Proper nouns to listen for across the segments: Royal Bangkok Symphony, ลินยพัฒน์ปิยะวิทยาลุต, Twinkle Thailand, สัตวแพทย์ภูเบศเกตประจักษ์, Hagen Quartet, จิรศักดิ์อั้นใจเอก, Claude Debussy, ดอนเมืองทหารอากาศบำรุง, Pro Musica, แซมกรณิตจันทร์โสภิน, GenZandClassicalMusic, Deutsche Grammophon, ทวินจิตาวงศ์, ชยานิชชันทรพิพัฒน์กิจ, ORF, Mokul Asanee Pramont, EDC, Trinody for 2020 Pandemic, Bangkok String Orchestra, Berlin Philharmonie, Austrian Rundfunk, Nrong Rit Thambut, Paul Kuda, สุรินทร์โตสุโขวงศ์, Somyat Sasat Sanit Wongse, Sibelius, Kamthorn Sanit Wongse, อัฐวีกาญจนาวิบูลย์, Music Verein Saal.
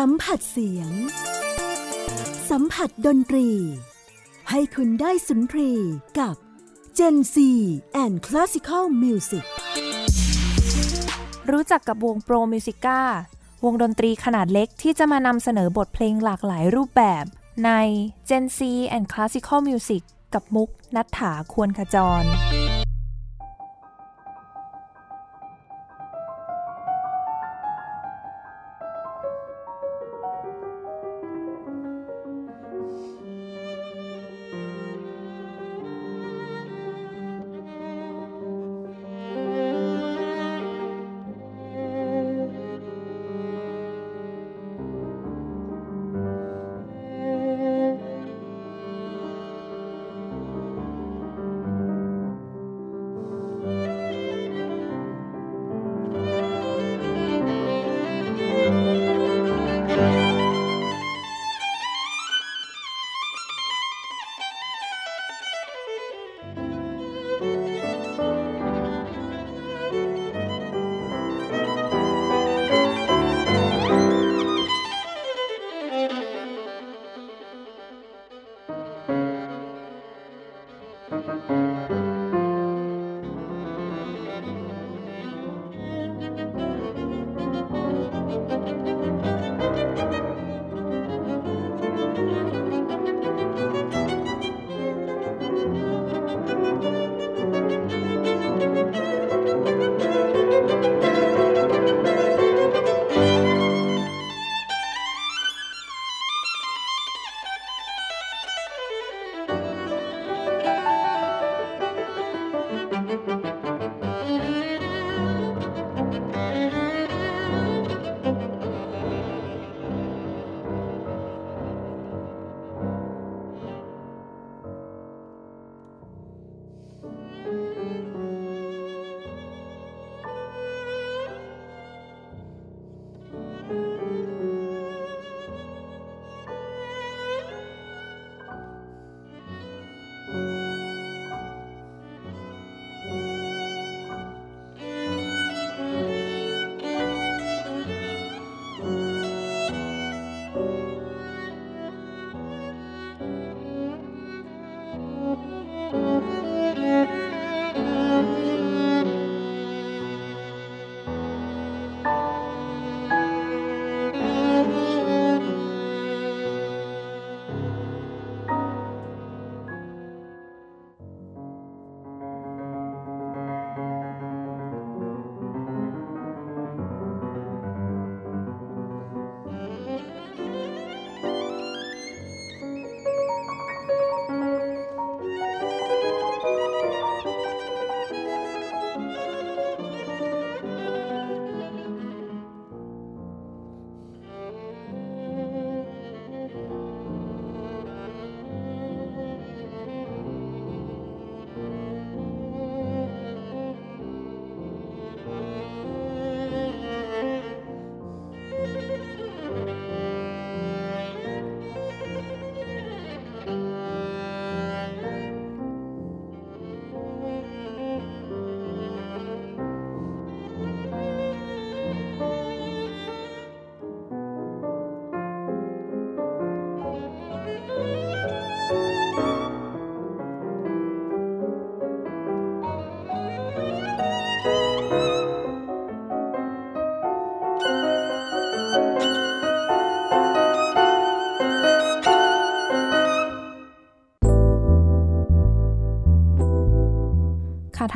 สัมผัสเสียงสัมผัสดนตรีให้คุณได้สุนทรีกับ Gen Z and Classical Music รู้จักกับวง Pro Musica วงดนตรีขนาดเล็กที่จะมานำเสนอบทเพลงหลากหลายรูปแบบใน Gen Z and Classical Music กับมุกณัฐฐา ควรขจร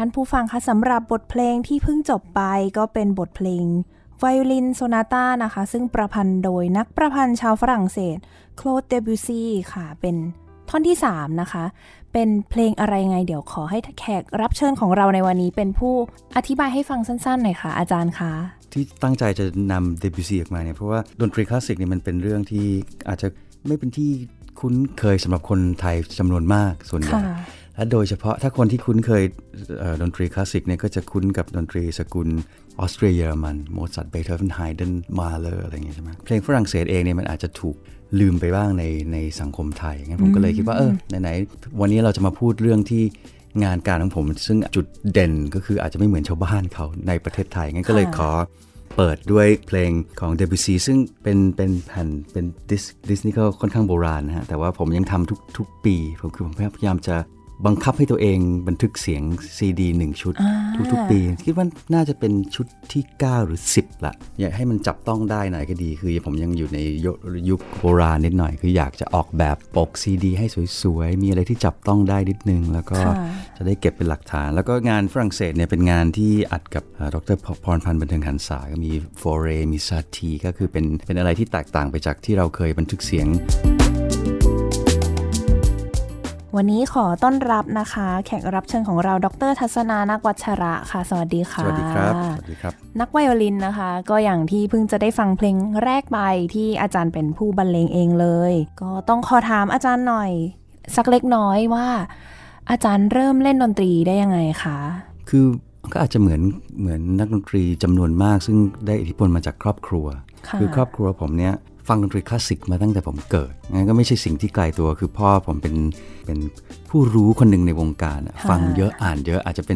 ท่านผู้ฟังคะสำหรับบทเพลงที่เพิ่งจบไปก็เป็นบทเพลงไวโอลินโซนาต้านะคะซึ่งประพันธ์โดยนักประพันธ์ชาวฝรั่งเศสโคลด เดบิวซีค่ะเป็นท่อนที่3นะคะเป็นเพลงอะไรไงเดี๋ยวขอให้แขกรับเชิญของเราในวันนี้เป็นผู้อธิบายให้ฟังสั้นๆหน่อยค่ะอาจารย์คะที่ตั้งใจจะนำเดบิวซีออกมาเนี่ยเพราะว่าดนตรีคลาสสิกเนี่ยมันเป็นเรื่องที่อาจจะไม่เป็นที่คุ้นเคยสำหรับคนไทยจำนวนมากส่วนใหญ่และโดยเฉพาะถ้าคนที่คุ้นเคยดนตรีคลาสสิกเนี่ยก็จะคุ้นกับดนตรีสกุลออสเตรียเยอรมันโมซาร์ทเบโธเฟนไฮเดนมาเลอร์อะไรอย่างเงี้ยใช่ไหมเพลงฝรั่งเศสเองเนี่ยมันอาจจะถูกลืมไปบ้างในสังคมไทยงั้นผมก็เลยคิดว่าไหนๆวันนี้เราจะมาพูดเรื่องที่งานการของผมซึ่งจุดเด่นก็คืออาจจะไม่เหมือนชาวบ้านเขาในประเทศไทยงั้นก็เลยขอ เปิดด้วยเพลงของ Debussy ซึ่งเป็นแผ่นเป็นดิสนี่ก็ค่อนข้างโบราณนะฮะแต่ว่าผมยังทำทุกปีผมพยายามจะบังคับให้ตัวเองบันทึกเสียงซีดีหนึ่งชุดทุกๆปีคิดว่าน่าจะเป็นชุดที่9หรือ10ละอยากให้มันจับต้องได้หน่อยก็ดีคือผมยังอยู่ในยุคโบราณนิดหน่อยคืออยากจะออกแบบปกซีดีให้สวยๆมีอะไรที่จับต้องได้นิดนึงแล้วก็จะได้เก็บเป็นหลักฐานแล้วก็งานฝรั่งเศสเนี่ยเป็นงานที่อัดกับดร.พรพันธ์บันเทิงหันษาก็มีโฟเรมีซาทีก็คือเป็นอะไรที่แตกต่างไปจากที่เราเคยบันทึกเสียงวันนี้ขอต้อนรับนะคะแขกรับเชิญของเราดร.ทัศนานักวัชระค่ะสวัสดีค่ะสวัสดีครับสวัสดีครับนักไวโอลินนะคะก็อย่างที่เพิ่งจะได้ฟังเพลงแรกไปที่อาจารย์เป็นผู้บรรเลงเองเลยก็ต้องขอถามอาจารย์หน่อยสักเล็กน้อยว่าอาจารย์เริ่มเล่นดนตรีได้ยังไงคะคือก็อาจจะเหมือนนักดนตรีจำนวนมากซึ่งได้อิทธิพลมาจากครอบครัวคือครอบครัวผมเนี้ยฟังดนตรีคลาสสิกมาตั้งแต่ผมเกิดงั้นก็ไม่ใช่สิ่งที่ไกลตัวคือพ่อผมเป็นผู้รู้คนหนึ่งในวงการฟังเยอะอ่านเยอะอาจจะเ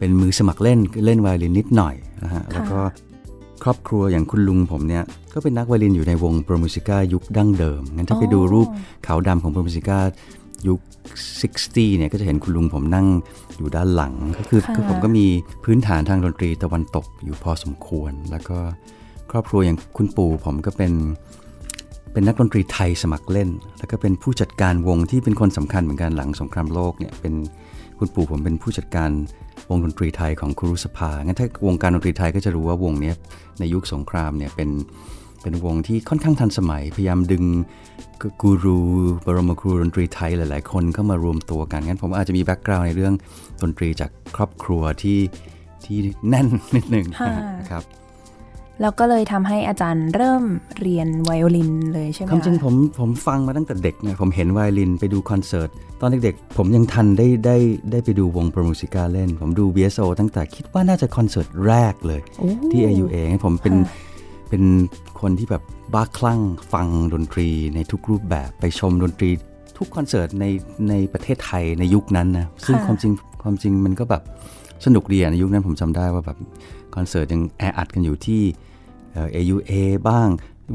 ป็นมือสมัครเล่นไวโอลินนิดหน่อยนะฮะแล้วก็ครอบครัวอย่างคุณลุงผมเนี่ยก็เป็นนักไวโอลินอยู่ในวงโปรมูสิก้ายุคดั้งเดิมงั้นถ้าไปดูรูปขาวดำของโปรมูสิก้ายุค60เนี่ยก็จะเห็นคุณลุงผมนั่งอยู่ด้านหลังก็คือผมก็มีพื้นฐานทางดนตรีตะวันตกอยู่พอสมควรแล้วก็ครอบครัวอย่างคุณปู่ผมก็เป็นนักดนตรีไทยสมัครเล่นแล้วก็เป็นผู้จัดการวงที่เป็นคนสำคัญเหมือนกันหลังสงครามโลกเนี่ยเป็นคุณปู่ผมเป็นผู้จัดการวงดนตรีไทยของครูรุสภางั้นถ้าวงการดนตรีไทยก็จะรู้ว่าวงนี้ในยุคสงครามเนี่ยเป็นวงที่ค่อนข้างทันสมัยพยายามดึงกูรูบรมครูดนตรีไทยหลายๆคนเข้ามารวมตัวกันงั้นผมอาจจะมีแบ็กกราวด์ในเรื่องดนตรีจากครอบครัวที่แน่นนิดนึงนะครับแล้วก็เลยทำให้อาจารย์เริ่มเรียนไวโอลินเลยใช่ไหมคะจริงผมฟังมาตั้งแต่เด็กเนี่ยผมเห็นไวโอลินไปดูคอนเสิร์ตตอนเด็กๆผมยังทันได้ไปดูวงโปรมูสิก้าเล่นผมดู BSO ตั้งแต่คิดว่าน่าจะคอนเสิร์ตแรกเลยที่ AUA ผมเป็นคนที่แบบบ้าคลั่งฟังดนตรีในทุกรูปแบบไปชมดนตรีทุกคอนเสิร์ตในประเทศไทยในยุคนั้นนะซึ่งความจริงมันก็แบบสนุกดีในยุคนั้นผมจำได้ว่าแบบคอนเสิร์ตยังแออัดกันอยู่ที่ AUA บ้าง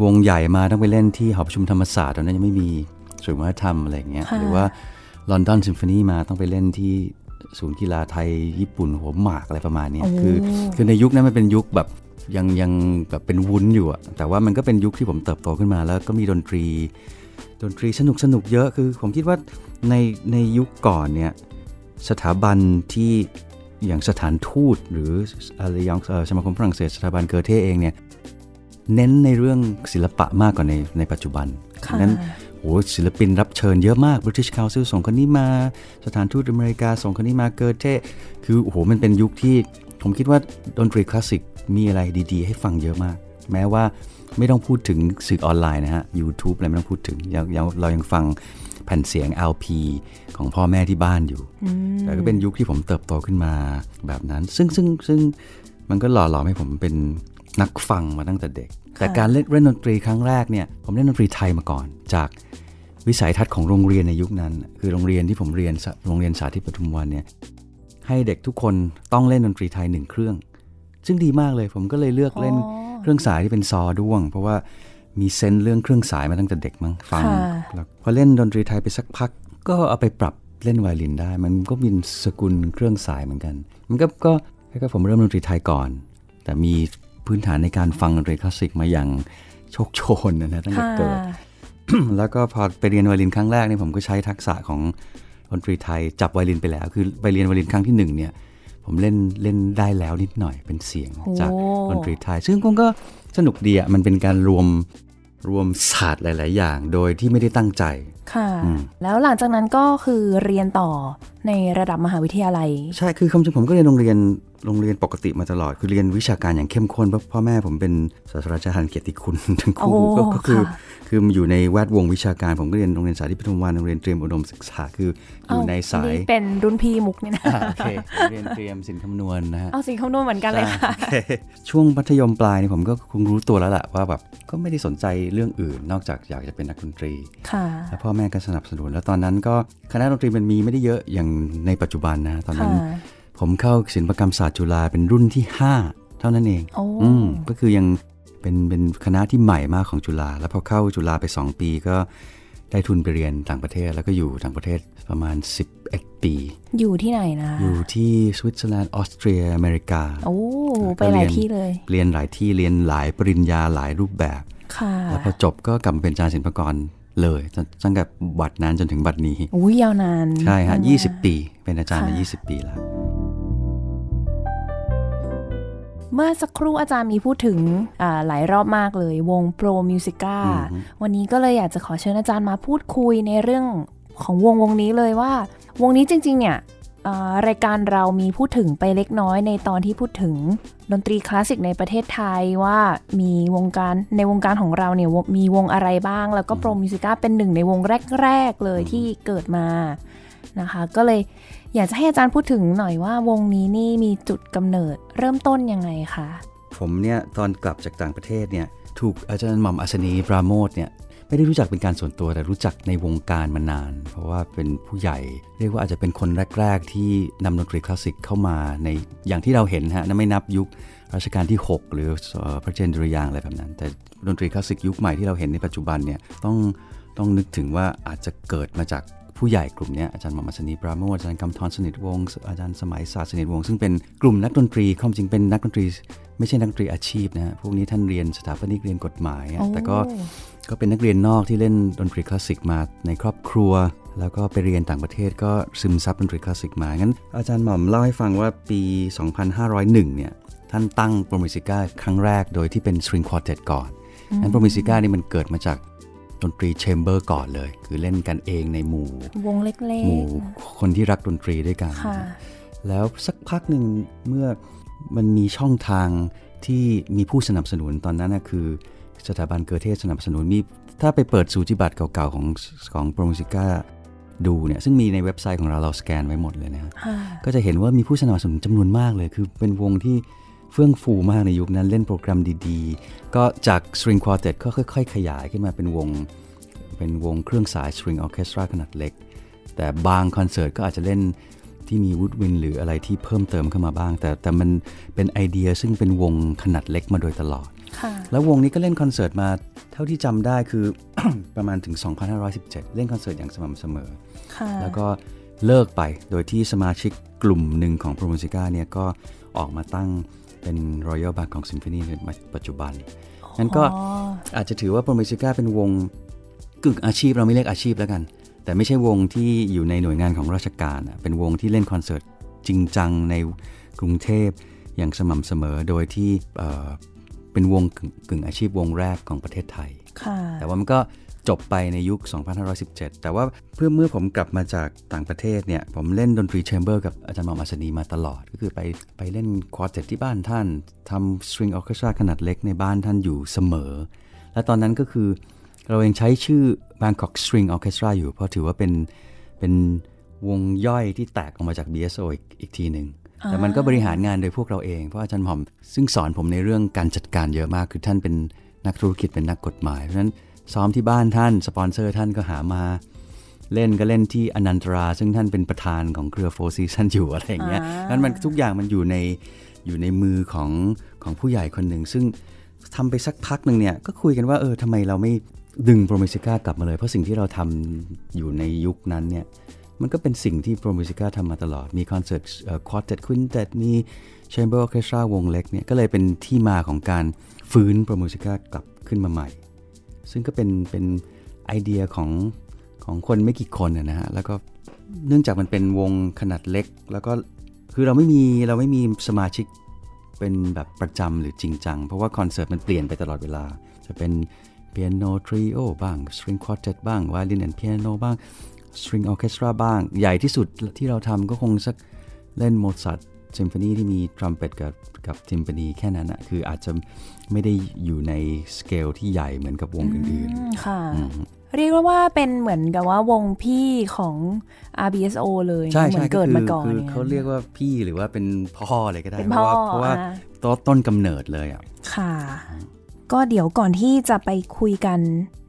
วงใหญ่มาต้องไปเล่นที่หอประชุมธรรมศาสตร์ตอนนั้นยังไม่มีส่วนวัฒนธรรมอะไรอย่างเงี้ยหรือว่า London Symphony มาต้องไปเล่นที่ศูนย์กีฬาไทยญี่ปุ่นหัวหมากอะไรประมาณนี้คือในยุคนั้นมันเป็นยุคแบบยังแบบเป็นวุ้นอยู่อะแต่ว่ามันก็เป็นยุคที่ผมเติบโตขึ้นมาแล้วก็มีดนตรีสนุกเยอะคือผมคิดว่าในยุคก่อนเนี่ยสถาบันที่อย่างสถานทูตหรืออะไรอย่างสมาคมฝรั่งเศสสถาบันเกอเธเองเนี่ยเน้นในเรื่องศิลปะมากกว่าในปัจจุบันนั้นโหศิลปินรับเชิญเยอะมาก British Council ส่งคนนี้มาสถานทูตอเมริกาส่งคนนี้มาเกอเธคือโหมันเป็นยุคที่ผมคิดว่าดนตรีคลาสสิกมีอะไรดีๆให้ฟังเยอะมากแม้ว่าไม่ต้องพูดถึงสื่อออนไลน์นะฮะ YouTube อะไรไม่ต้องพูดถึงเรายังฟังแผ่นเสียง LP ของพ่อแม่ที่บ้านอยู่แต่ก็เป็นยุคที่ผมเติบโตขึ้นมาแบบนั้นซึ่งมันก็หล่อหลอมให้ผมเป็นนักฟังมาตั้งแต่เด็กแต่การเล่นดนตรีครั้งแรกเนี่ยผมเล่นดนตรีไทยมาก่อนจากวิสัยทัศน์ของโรงเรียนในยุคนั้นคือโรงเรียนที่ผมเรียนโรงเรียนสาธิตปทุมวันเนี่ยให้เด็กทุกคนต้องเล่นดนตรีไทย1เครื่องซึ่งดีมากเลยผมก็เลยเลือกเล่นเครื่องสายที่เป็นซอด้วงเพราะว่ามีเซนส์เรื่องเครื่องสายมาตั้งแต่เด็กมั้งฟังแล้วพอเล่นดนตรีไทยไปสักพักก็เอาไปปรับเล่นไวโอลินได้มันก็มีสกุลเครื่องสายเหมือนกันมันก็แล้วก็ผมเริ่มดนตรีไทยก่อนแต่มีพื้นฐานในการฟังดนตรีคลาสสิกมาอย่างโชคโชนนะตั้งแต่เกิด แล้วก็พอไปเรียนไวโอลินครั้งแรกเนี่ยผมก็ใช้ทักษะของดนตรีไทยจับไวโอลินไปแล้วคือไปเรียนไวโอลินครั้งที่1เนี่ยผมเล่นได้แล้วนิดหน่อยเป็นเสียงจากดนตรีไทยซึ่งผมก็สนุกดีอ่ะมันเป็นการรวมศาสตร์หลายๆอย่างโดยที่ไม่ได้ตั้งใจค่ะแล้วหลังจากนั้นก็คือเรียนต่อในระดับมหาวิทยาลัยใช่คือความจริงผมก็เรียนโรงเรียนปกติมาตลอดคือเรียนวิชาการอย่างเข้มข้นเพราะพ่อแม่ผมเป็นศาสตราจารย์เกียรติคุณทั้งคู่ก็คืออยู่ในแวดวงวิชาการผมก็เรียนโรงเรียนสาธิตปทุมวันโรงเรียนเตรียมอุดมศึกษาคืออยู่ในสายเป็นรุ่นพี่มุกนี่นะโอเคเรียนเตรียมศิลป์คำนวณนะฮะเอาศิลป์คำนวณเหมือนกันเลยค่ะช่วงมัธยมปลายนี่ผมก็คงรู้ตัวแล้วล่ะว่าแบบก็ไม่ได้สนใจเรื่องอื่นนอกจากอยากจะเป็นนักดนตรีค่ะแล้วพ่อแม่ก็สนับสนุนแล้วตอนนั้นก็คณะดนตรีมันมีไม่ได้เยอะอย่างในปัจจุบันนะตอนนั้นผมเข้าศิลปกรรมศาสตร์จุฬาเป็นรุ่นที่ 5 เท่านั้นเองก็คือยังเป็นคณะที่ใหม่มากของจุฬาแล้วพอเข้าจุฬาไป2ปีก็ได้ทุนไปเรียนต่างประเทศแล้วก็อยู่ต่างประเทศประมาณ11ปีอยู่ที่ไหนนะอยู่ที่สวิตเซอร์แลนด์ออสเตรียอเมริกาโอ้ไปหลายที่เลยเรียนหลายที่เรียนหลายปริญญาหลายรูปแบบค่ะแล้วพอจบก็กลับมาเป็นอาจารย์ศิลปากรเลยตั้งแต่บัดนั้นจนถึงบัดนี้อุ้ยยาวนานใช่ฮะ20ปีเป็นอาจารย์มา20ปีแล้วเมื่อสักครู่อาจารย์มีพูดถึงหลายรอบมากเลยวงโปรมิวสิก้าวันนี้ก็เลยอยากจะขอเชิญอาจารย์มาพูดคุยในเรื่องของวงนี้เลยว่าวงนี้จริงๆเนี่ยรายการเรามีพูดถึงไปเล็กน้อยในตอนที่พูดถึงดนตรีคลาสสิกในประเทศไทยว่ามีวงการในวงการของเราเนี่ยมีวงอะไรบ้างแล้วก็โปรมิวสิก้าเป็นหนึ่งในวงแรกๆเลยที่เกิดมานะคะก็เลยอยากจะให้อาจารย์พูดถึงหน่อยว่าวงนี้นี่มีจุดกำเนิดเริ่มต้นยังไงคะผมเนี่ยตอนกลับจากต่างประเทศเนี่ยถูกอาจารย์หม่อมอัศนีปราโมทเนี่ยไม่ได้รู้จักเป็นการส่วนตัวแต่รู้จักในวงการมานานเพราะว่าเป็นผู้ใหญ่เรียกว่าอาจจะเป็นคนแรกๆที่นำดนตรีคลาสสิกเข้ามาในอย่างที่เราเห็นฮะนั่นไม่นับยุครัชกาลที่6หรือพระเจนดุริยางค์อะไรแบบนั้นแต่ดนตรีคลาสสิกยุคใหม่ที่เราเห็นในปัจจุบันเนี่ยต้องนึกถึงว่าอาจจะเกิดมาจากผู้ใหญ่กลุ่มนี้อาจารย์หม่อมอัศนีปราโมทอาจารย์กำธรสนิทวงศ์อาจารย์สมัยศาสตร์สนิทวงศ์ซึ่งเป็นกลุ่มนักดนตรีความจริงเป็นนักดนตรีไม่ใช่นักดนตรีอาชีพนะฮะพวกนี้ท่านเรียนสถาปนิกเรียนกฎหมายแต่ก็เป็นนักเรียนนอกที่เล่นดนตรีคลาสสิกมาในครอบครัวแล้วก็ไปเรียนต่างประเทศก็ซึมซับดนตรีคลาสสิกมางั้นอาจารย์หม่อมเล่าให้ฟังว่าปี2501เนี่ยท่านตั้งโปรมิวสิก้าครั้งแรกโดยที่เป็นสตริงควอเต็ตก่อนงั้นโปรมิวสิก้านี่มันเกิดมาจากดนตรีแชมเบอร์ก่อนเลยคือเล่นกันเองในหมู่วงเล็กๆหมู่คนที่รักดนตรีด้วยกันแล้วสักพักหนึ่งเมื่อมันมีช่องทางที่มีผู้สนับสนุนตอนนั้นคือสถาบันเกอเทสนับสนุนมีถ้าไปเปิดสูจิบัตรเก่าๆของโปรมิวสิก้าดูเนี่ยซึ่งมีในเว็บไซต์ของเราสแกนไว้หมดเลยนะก็จะเห็นว่ามีผู้สนับสนุนจำนวนมากเลยคือเป็นวงที่เฟื่องฟูมากในยุคนั้นเล่นโปรแกรมดีๆก็จาก String Quartet ก็ค่อยๆขยายขึ้นมาเป็นวงเครื่องสาย String Orchestra ขนาดเล็กแต่บางคอนเสิร์ตก็อาจจะเล่นที่มีวูดวินหรืออะไรที่เพิ่มเติมเข้ามาบ้างแต่มันเป็นไอเดียซึ่งเป็นวงขนาดเล็กมาโดยตลอดแล้ววงนี้ก็เล่นคอนเสิร์ตมาเท่าที่จำได้คือ ประมาณถึง 2517 เล่นคอนเสิร์ตอย่างสม่ำเสมอแล้วก็เลิกไปโดยที่สมาชิกกลุ่มหนึ่งของโปรมิวสิก้าเนี่ยก็ออกมาตั้งเป็น Royal Bangkok Symphony ในปัจจุบันงั้นก็อาจจะถือว่าโปรมิวสิก้าเป็นวงกึ่งอาชีพเราไม่เรียกอาชีพแล้วกันแต่ไม่ใช่วงที่อยู่ในหน่วยงานของราชการเป็นวงที่เล่นคอนเสิร์ตจริงจังในกรุงเทพอย่างสม่ำเสมอโดยที่เป็นวงกึ่งอาชีพวงแรกของประเทศไทยแต่ว่ามันก็จบไปในยุค 2517 แต่ว่าเมื่อผมกลับมาจากต่างประเทศเนี่ยผมเล่นดนตรีแชมเบอร์กับอาจารย์หม่อมอัศนีมาตลอดก็คือไปเล่นควอเต็ตที่บ้านท่านทำสตริงออร์เคสตราขนาดเล็กในบ้านท่านอยู่เสมอและตอนนั้นก็คือเราเองใช้ชื่อ Bangkok String Orchestra อยู่เพราะถือว่าเป็นวงย่อยที่แตกออกมาจาก BSO อีกทีหนึ่งแต่มันก็บริหารงานโดยพวกเราเองเพราะอาจารย์หม่อมซึ่งสอนผมในเรื่องการจัดการเยอะมากคือท่านเป็นนักธุรกิจเป็นนักกฎหมายเพราะฉะนั้นซ้อมที่บ้านท่านสปอนเซอร์ท่านก็หามาเล่นก็เล่นที่อนันตราซึ่งท่านเป็นประธานของเครือโฟร์ซีซั่นอยู่อะไรอย่างเงี้ยงั้นมันทุกอย่างมันอยู่ในมือของผู้ใหญ่คนหนึ่งซึ่งทำไปสักพักหนึ่งเนี่ยก็คุยกันว่าทำไมเราไม่ดึงโปรมิวสิก้ากลับมาเลยเพราะสิ่งที่เราทำอยู่ในยุคนั้นเนี่ยมันก็เป็นสิ่งที่โปรมิวสิก้าทำมาตลอดมีคอนเสิร์ตควอเต็ตควินเต็ตมีแชมเบอร์ออร์เคสตราวงเล็กเนี่ยก็เลยเป็นที่มาของการฟื้นโปรมิวสิก้ากลับขึ้นมาใหม่ซึ่งก็เป็นไอเดียของคนไม่กี่คนนะฮะแล้วก็เนื่องจากมันเป็นวงขนาดเล็กแล้วก็คือเราไม่มีสมาชิกเป็นแบบประจำหรือจริงจังเพราะว่าคอนเสิร์ตมันเปลี่ยนไปตลอดเวลาจะเป็นเปียโนทริโอบ้างสตริงควอเต็ตบ้างไวโอลินและเปียโนบ้างสตริงออร์เคสตราบ้างใหญ่ที่สุดที่เราทำก็คงสักเล่นโมซาร์ทซิมโฟนีที่มีทรัมเป็ตกับทิมปานีแค่นั้นนะคืออาจจะไม่ได้อยู่ในสเกลที่ใหญ่เหมือนกับวงอื่นๆค่ะเรียกว่าเป็นเหมือนกับว่าวงพี่ของ RBSO เลยเหมือนเกิดมาก่อนคือเขาเรียกว่าพี่หรือว่าเป็นพ่อเลยก็ได้เพราะว่าต้นกำเนิดเลยอ่ะค่ะก็เดี๋ยวก่อนที่จะไปคุยกัน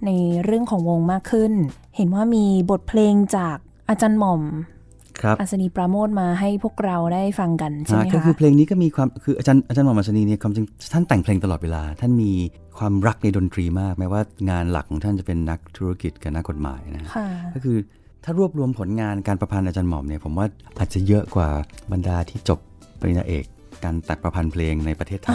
ในเรื่องของวงมากขึ้นเห็นว่ามีบทเพลงจากอาจารย์หม่อม อัศนีปราโมทมาให้พวกเราได้ฟังกันใช่ไหมคะก็คือเพลงนี้ก็มีความคืออาจารย์หม่อมอัศนีเนี่ยความจริงท่านแต่งเพลงตลอดเวลาท่านมีความรักในดนตรีมากแม้ว่างานหลักของท่านจะเป็นนักธุรกิจกับนักกฎหมายนะก็คือถ้ารวบรวมผลงานการประพันธ์อาจารย์หม่อมเนี่ยผมว่าอาจจะเยอะกว่าบรรดาที่จบปริญญาเอกการตัดประพันธ์เพลงในประเทศไทย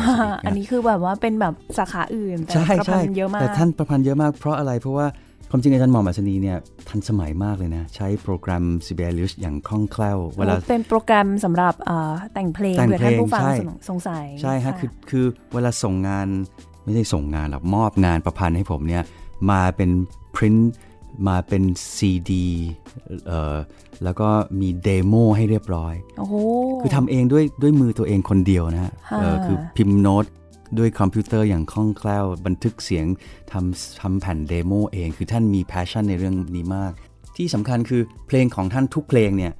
อันนี้คือแบบว่าเป็นแบบสาขาอื่นแต่ประพันธ์เยอะมากแต่ท่านประพันธ์เยอะมากเพราะอะไรเพราะว่าความจริงอาจารย์หม่อมอัศนีเนี่ยทันสมัยมากเลยนะใช้โปรแกรม Sibelius อย่างคล่องแคล่วเวลาเป็นโปรแกรมสำหรับแต่งเพลงเพื่อท่านผู้ฟังสงสัยใช่ฮะคือเวลาส่งงานไม่ใช่ส่งงานหรอกมอบงานประพันธ์ให้ผมเนี่ยมาเป็นพรินท์มาเป็นซีดีแล้วก็มีเดโมให้เรียบร้อยคือทำเองด้วยมือตัวเองคนเดียวนะฮะคือพิมพ์โน้ตด้วยคอมพิวเตอร์อย่างคล่องแคล่วบันทึกเสียงทำแผ่นเดโมเองคือท่านมีแพชชั่นในเรื่องนี้มากที่สำคัญคือเพลงของท่านทุกเพลงเนี่ย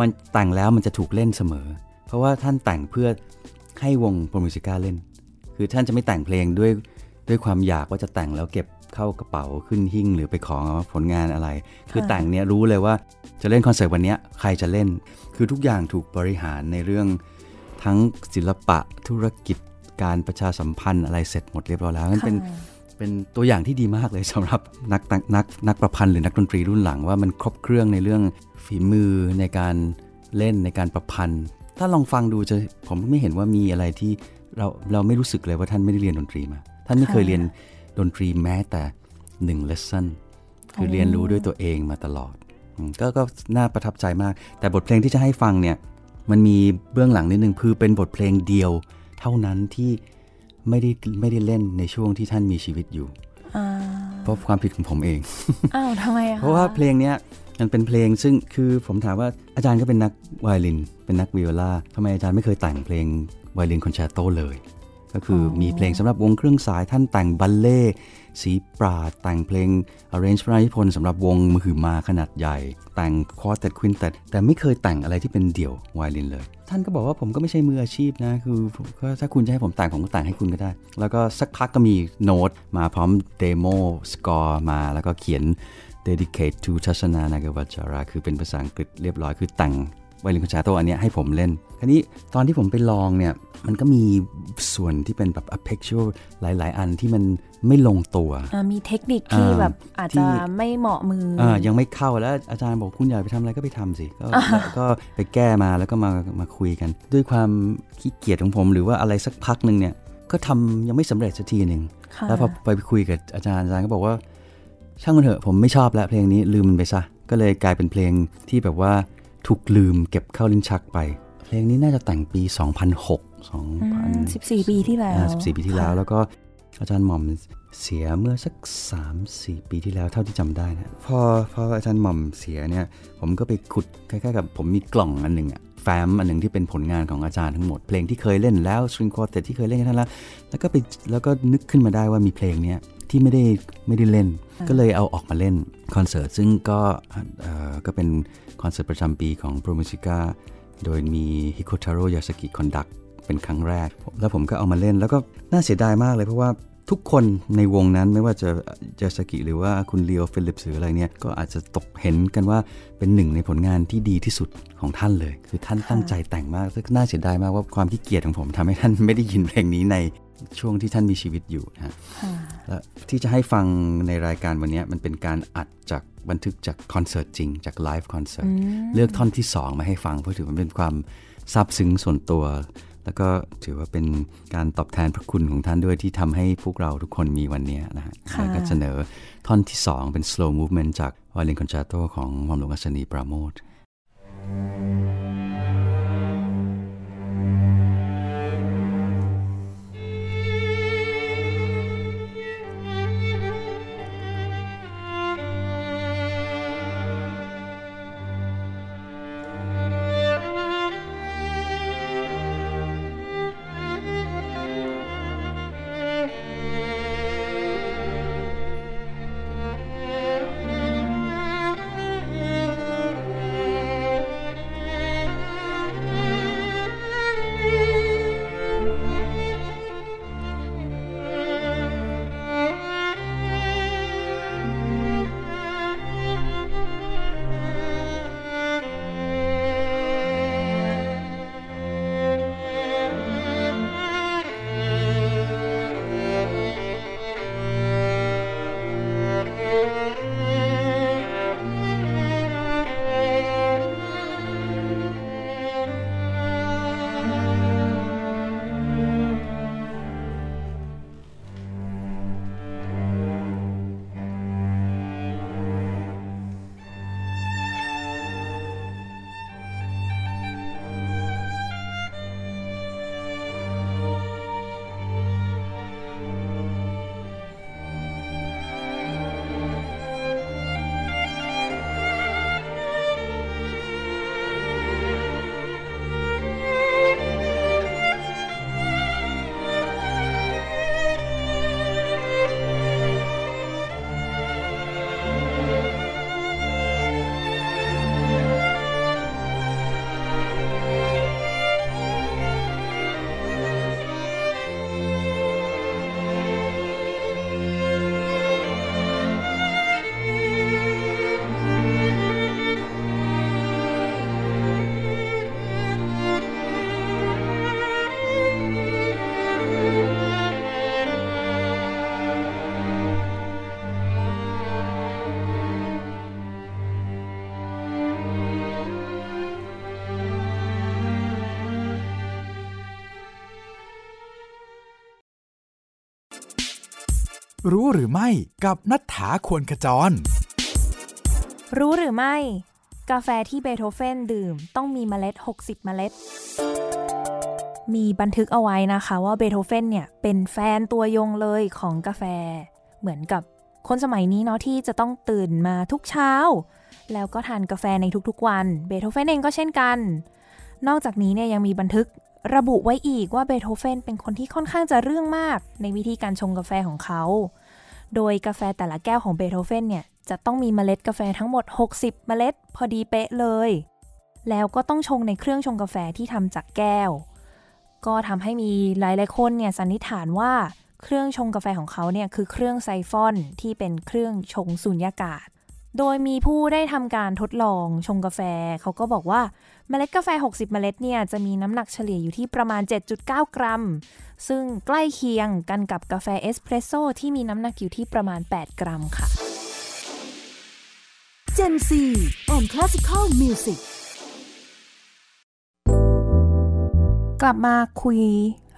มันแต่งแล้วมันจะถูกเล่นเสมอเพราะว่าท่านแต่งเพื่อให้วงโปรมิวสิก้าเล่นคือท่านจะไม่แต่งเพลงด้วยความอยากว่าจะแต่งแล้วเก็บเข้ากระเป๋าขึ้นหิ้งหรือไปขอผลงานอะไรคือแต่งเนี่ยรู้เลยว่าจะเล่นคอนเสิร์ตวันนี้ใครจะเล่นคือทุกอย่างถูกบริหารในเรื่องทั้งศิลปะธุรกิจการประชาสัมพันธ์อะไรเสร็จหมดเรียบร้อยแล้วนั่นเป็นตัวอย่างที่ดีมากเลยสำหรับนักประพันธ์หรือนักดนตรีรุ่นหลังว่ามันครบเครื่องในเรื่องฝีมือในการเล่นในการประพันธ์ถ้าลองฟังดูจะผมไม่เห็นว่ามีอะไรที่เราไม่รู้สึกเลยว่าท่านไม่ได้เรียนดนตรีมาท่านไม่เคยเรียนดนตรีแม้แต่1 lesson คือเรียนรู้ด้วยตัวเองมาตลอดก็น่าประทับใจมากแต่บทเพลงที่จะให้ฟังเนี่ยมันมีเบื้องหลังนิดนึงคือเป็นบทเพลงเดียวเท่านั้นที่ไม่ได้เล่นในช่วงที่ท่านมีชีวิตอยู่เพราะความผิดของผมเองอ้าวทำไมอะเพราะว่าเพลงเนี้ยมันเป็นเพลงซึ่งคือผมถามว่าอาจารย์ก็เป็นนักไวโอลินเป็นนักวิโอลาทำไมอาจารย์ไม่เคยแต่งเพลงไวโอลินคอนแชร์โตเลยก็คือมีเพลงสำหรับวงเครื่องสายท่านแต่งบัลเล่สีปราดแต่งเพลงอาร์เรนจ์พระราชนิพนธ์สำหรับวงมหึมาขนาดใหญ่แต่งคอร์สเต็ดควินเต็ดแต่ไม่เคยแต่งอะไรที่เป็นเดี่ยวไวโอลินเลยท่านก็บอกว่าผมก็ไม่ใช่มืออาชีพนะคือถ้าคุณจะให้ผมแต่งผมก็แต่งให้คุณก็ได้แล้วก็สักพักก็มีโน้ตมาพร้อมเดโมสกอร์มาแล้วก็เขียน dedicate to ทัศนานาเกวัจจาราคือเป็นภาษาอังกฤษเรียบร้อยคือแต่งไวโอลินคอนแชร์โตอันนี้ให้ผมเล่นทีนี้ตอนที่ผมไปลองเนี่ยมันก็มีส่วนที่เป็นแบบ apexual หลายๆอันที่มันไม่ลงตัวมีเทคนิคที่แบบอาจจะไม่เหมาะมือยังไม่เข้าแล้วอาจารย์บอกคุณอยากไปทำอะไรก็ไปทำสิก็ไปแก้มาแล้วก็มาคุยกันด้วยความขี้เกียจของผมหรือว่าอะไรสักพักนึงเนี่ยก็ทำยังไม่สำเร็จสักทีนึงแล้วพอไปคุยกับอาจารย์ก็บอกว่าช่างมันเถอะผมไม่ชอบแล้วเพลงนี้ลืมมันไปซะก็เลยกลายเป็นเพลงที่แบบว่าถูกลืมเก็บเข้าลิ้นชักไปเพลงนี้น่าจะแต่งปี 2014 ปีที่แล้วแล้วก็อาจารย์หม่อมเสียเมื่อสัก 3-4 ปีที่แล้วเท่าที่จำได้นะพออาจารย์หม่อมเสียเนี่ยผมก็ไปขุดคล้ายๆกับผมมีกล่องอันหนึ่งอะแฟ้มอันหนึ่งที่เป็นผลงานของอาจารย์ทั้งหมดเพลงที่เคยเล่นแล้วสตริงคอร์เต็ตที่เคยเล่นกันแล้วแล้วก็นึกขึ้นมาได้ว่ามีเพลงเนี้ยที่ไม่ได้เล่นก็เลยเอาออกมาเล่นคอนเสิร์ตซึ่งก็เป็นคอนเสิร์ตประจำปีของ Pro Musicaโดยมีฮิโคทาโร่ยาสกิคอนดักเป็นครั้งแรกแล้วผมก็เอามาเล่นแล้วก็น่าเสียดายมากเลยเพราะว่าทุกคนในวงนั้นไม่ว่าจะยาสกิหรือว่าคุณเลียวฟิลิปส์หรืออะไรเนี่ยก็อาจจะตกเห็นกันว่าเป็นหนึ่งในผลงานที่ดีที่สุดของท่านเลยคือท่านตั้งใจแต่งมากซึ่งน่าเสียดายมากว่าความขี้เกียจของผมทำให้ท่านไม่ได้ยินเพลงนี้ในช่วงที่ท่านมีชีวิตอยู่นะและที่จะให้ฟังในรายการวันนี้มันเป็นการอัดจากบันทึกจากคอนเสิร์ตจริงจากไลฟ์คอนเสิร์ตเลือกท่อนที่2มาให้ฟังเพราะถือมันเป็นความซาบซึ้งส่วนตัวแล้วก็ถือว่าเป็นการตอบแทนพระคุณของท่านด้วยที่ทำให้พวกเราทุกคนมีวันนี้นะฮะแล้วก็เสนอท่อนที่2เป็น slow movement จาก Violin Concerto ของหม่อมหลวงอัศนีปราโมท รู้หรือไม่กับณัฐฐา ควรขจรรู้หรือไม่กาแฟที่เบโธเฟนดื่มต้องมีเมล็ด60เมล็ดมีบันทึกเอาไว้นะคะว่าเบโธเฟนเนี่ยเป็นแฟนตัวยงเลยของกาแฟเหมือนกับคนสมัยนี้เนาะที่จะต้องตื่นมาทุกเช้าแล้วก็ทานกาแฟในทุกๆวันเบโธเฟนเองก็เช่นกันนอกจากนี้เนี่ยยังมีบันทึกระบุไว้อีกว่าเบโธเฟนเป็นคนที่ค่อนข้างจะเรื่องมากในวิธีการชงกาแฟของเขาโดยกาแฟแต่ละแก้วของเบโธเฟนเนี่ยจะต้องมีเมล็ดกาแฟทั้งหมด60เมล็ดพอดีเป๊ะเลยแล้วก็ต้องชงในเครื่องชงกาแฟที่ทำจากแก้วก็ทำให้มีหลายๆคนเนี่ยสันนิษฐานว่าเครื่องชงกาแฟของเขาเนี่ยคือเครื่องไซฟอนที่เป็นเครื่องชงสุญญากาศโดยมีผู้ได้ทำการทดลองชงกาแฟเขาก็บอกว่าเมล็ดกาแฟ60เมล็ดเนี่ยจะมีน้ำหนักเฉลี่ยอยู่ที่ประมาณ 7.9 กรัมซึ่งใกล้เคียงกันกับกาแฟเอสเพรสโซ่ที่มีน้ำหนักอยู่ที่ประมาณ8กรัมค่ะ Gen Z on Classical Music กลับมาคุย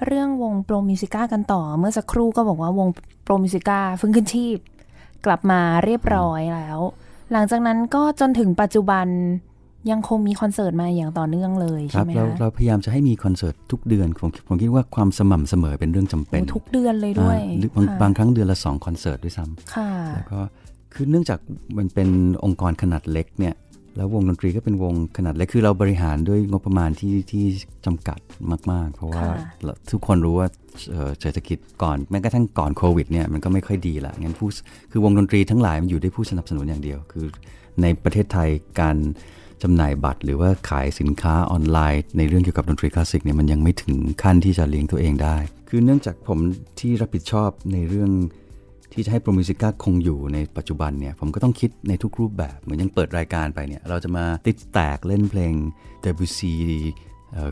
เรื่องวงโปรมิวสิก้ากันต่อเมื่อสักครู่ก็บอกว่าวงโปรมิวสิก้าฟื้นคืนชีพกลับมาเรียบร้อยแล้วหลังจากนั้นก็จนถึงปัจจุบันยังคงมีคอนเสิร์ตมาอย่างต่อเนื่องเลยใช่ไหมคะเราพยายามจะให้มีคอนเสิร์ตทุกเดือนผมคิดว่าความสม่ำเสมอเป็นเรื่องจำเป็นทุกเดือนเลยด้วยบางครั้งเดือนละ2คอนเสิร์ตด้วยซ้ำค่ะแล้วก็คือเนื่องจากมันเป็นองค์กรขนาดเล็กเนี่ยแล้ววงดนตรีก็เป็นวงขนาดเล็กคือเราบริหารด้วยงบประมาณที่จำกัดมากๆเพราะว่าทุกคนรู้ว่าเศรษฐกิจก่อนแม้กระทั่งก่อนโควิดเนี่ยมันก็ไม่ค่อยดีละงั้นคือวงดนตรีทั้งหลายมันอยู่ด้วยผู้สนับสนุนอย่างเดียวคือในประเทศไทยการจำหน่ายบัตรหรือว่าขายสินค้าออนไลน์ในเรื่องเกี่ยวกับดนตรีคลาสสิกเนี่ยมันยังไม่ถึงขั้นที่จะเลี้ยงตัวเองได้คือเนื่องจากผมที่รับผิดชอบในเรื่องที่จะให้โปรมิวสิก้าคงอยู่ในปัจจุบันเนี่ยผมก็ต้องคิดในทุกรูปแบบเหมือนยังเปิดรายการไปเนี่ยเราจะมาติดแตกเล่นเพลง Debussy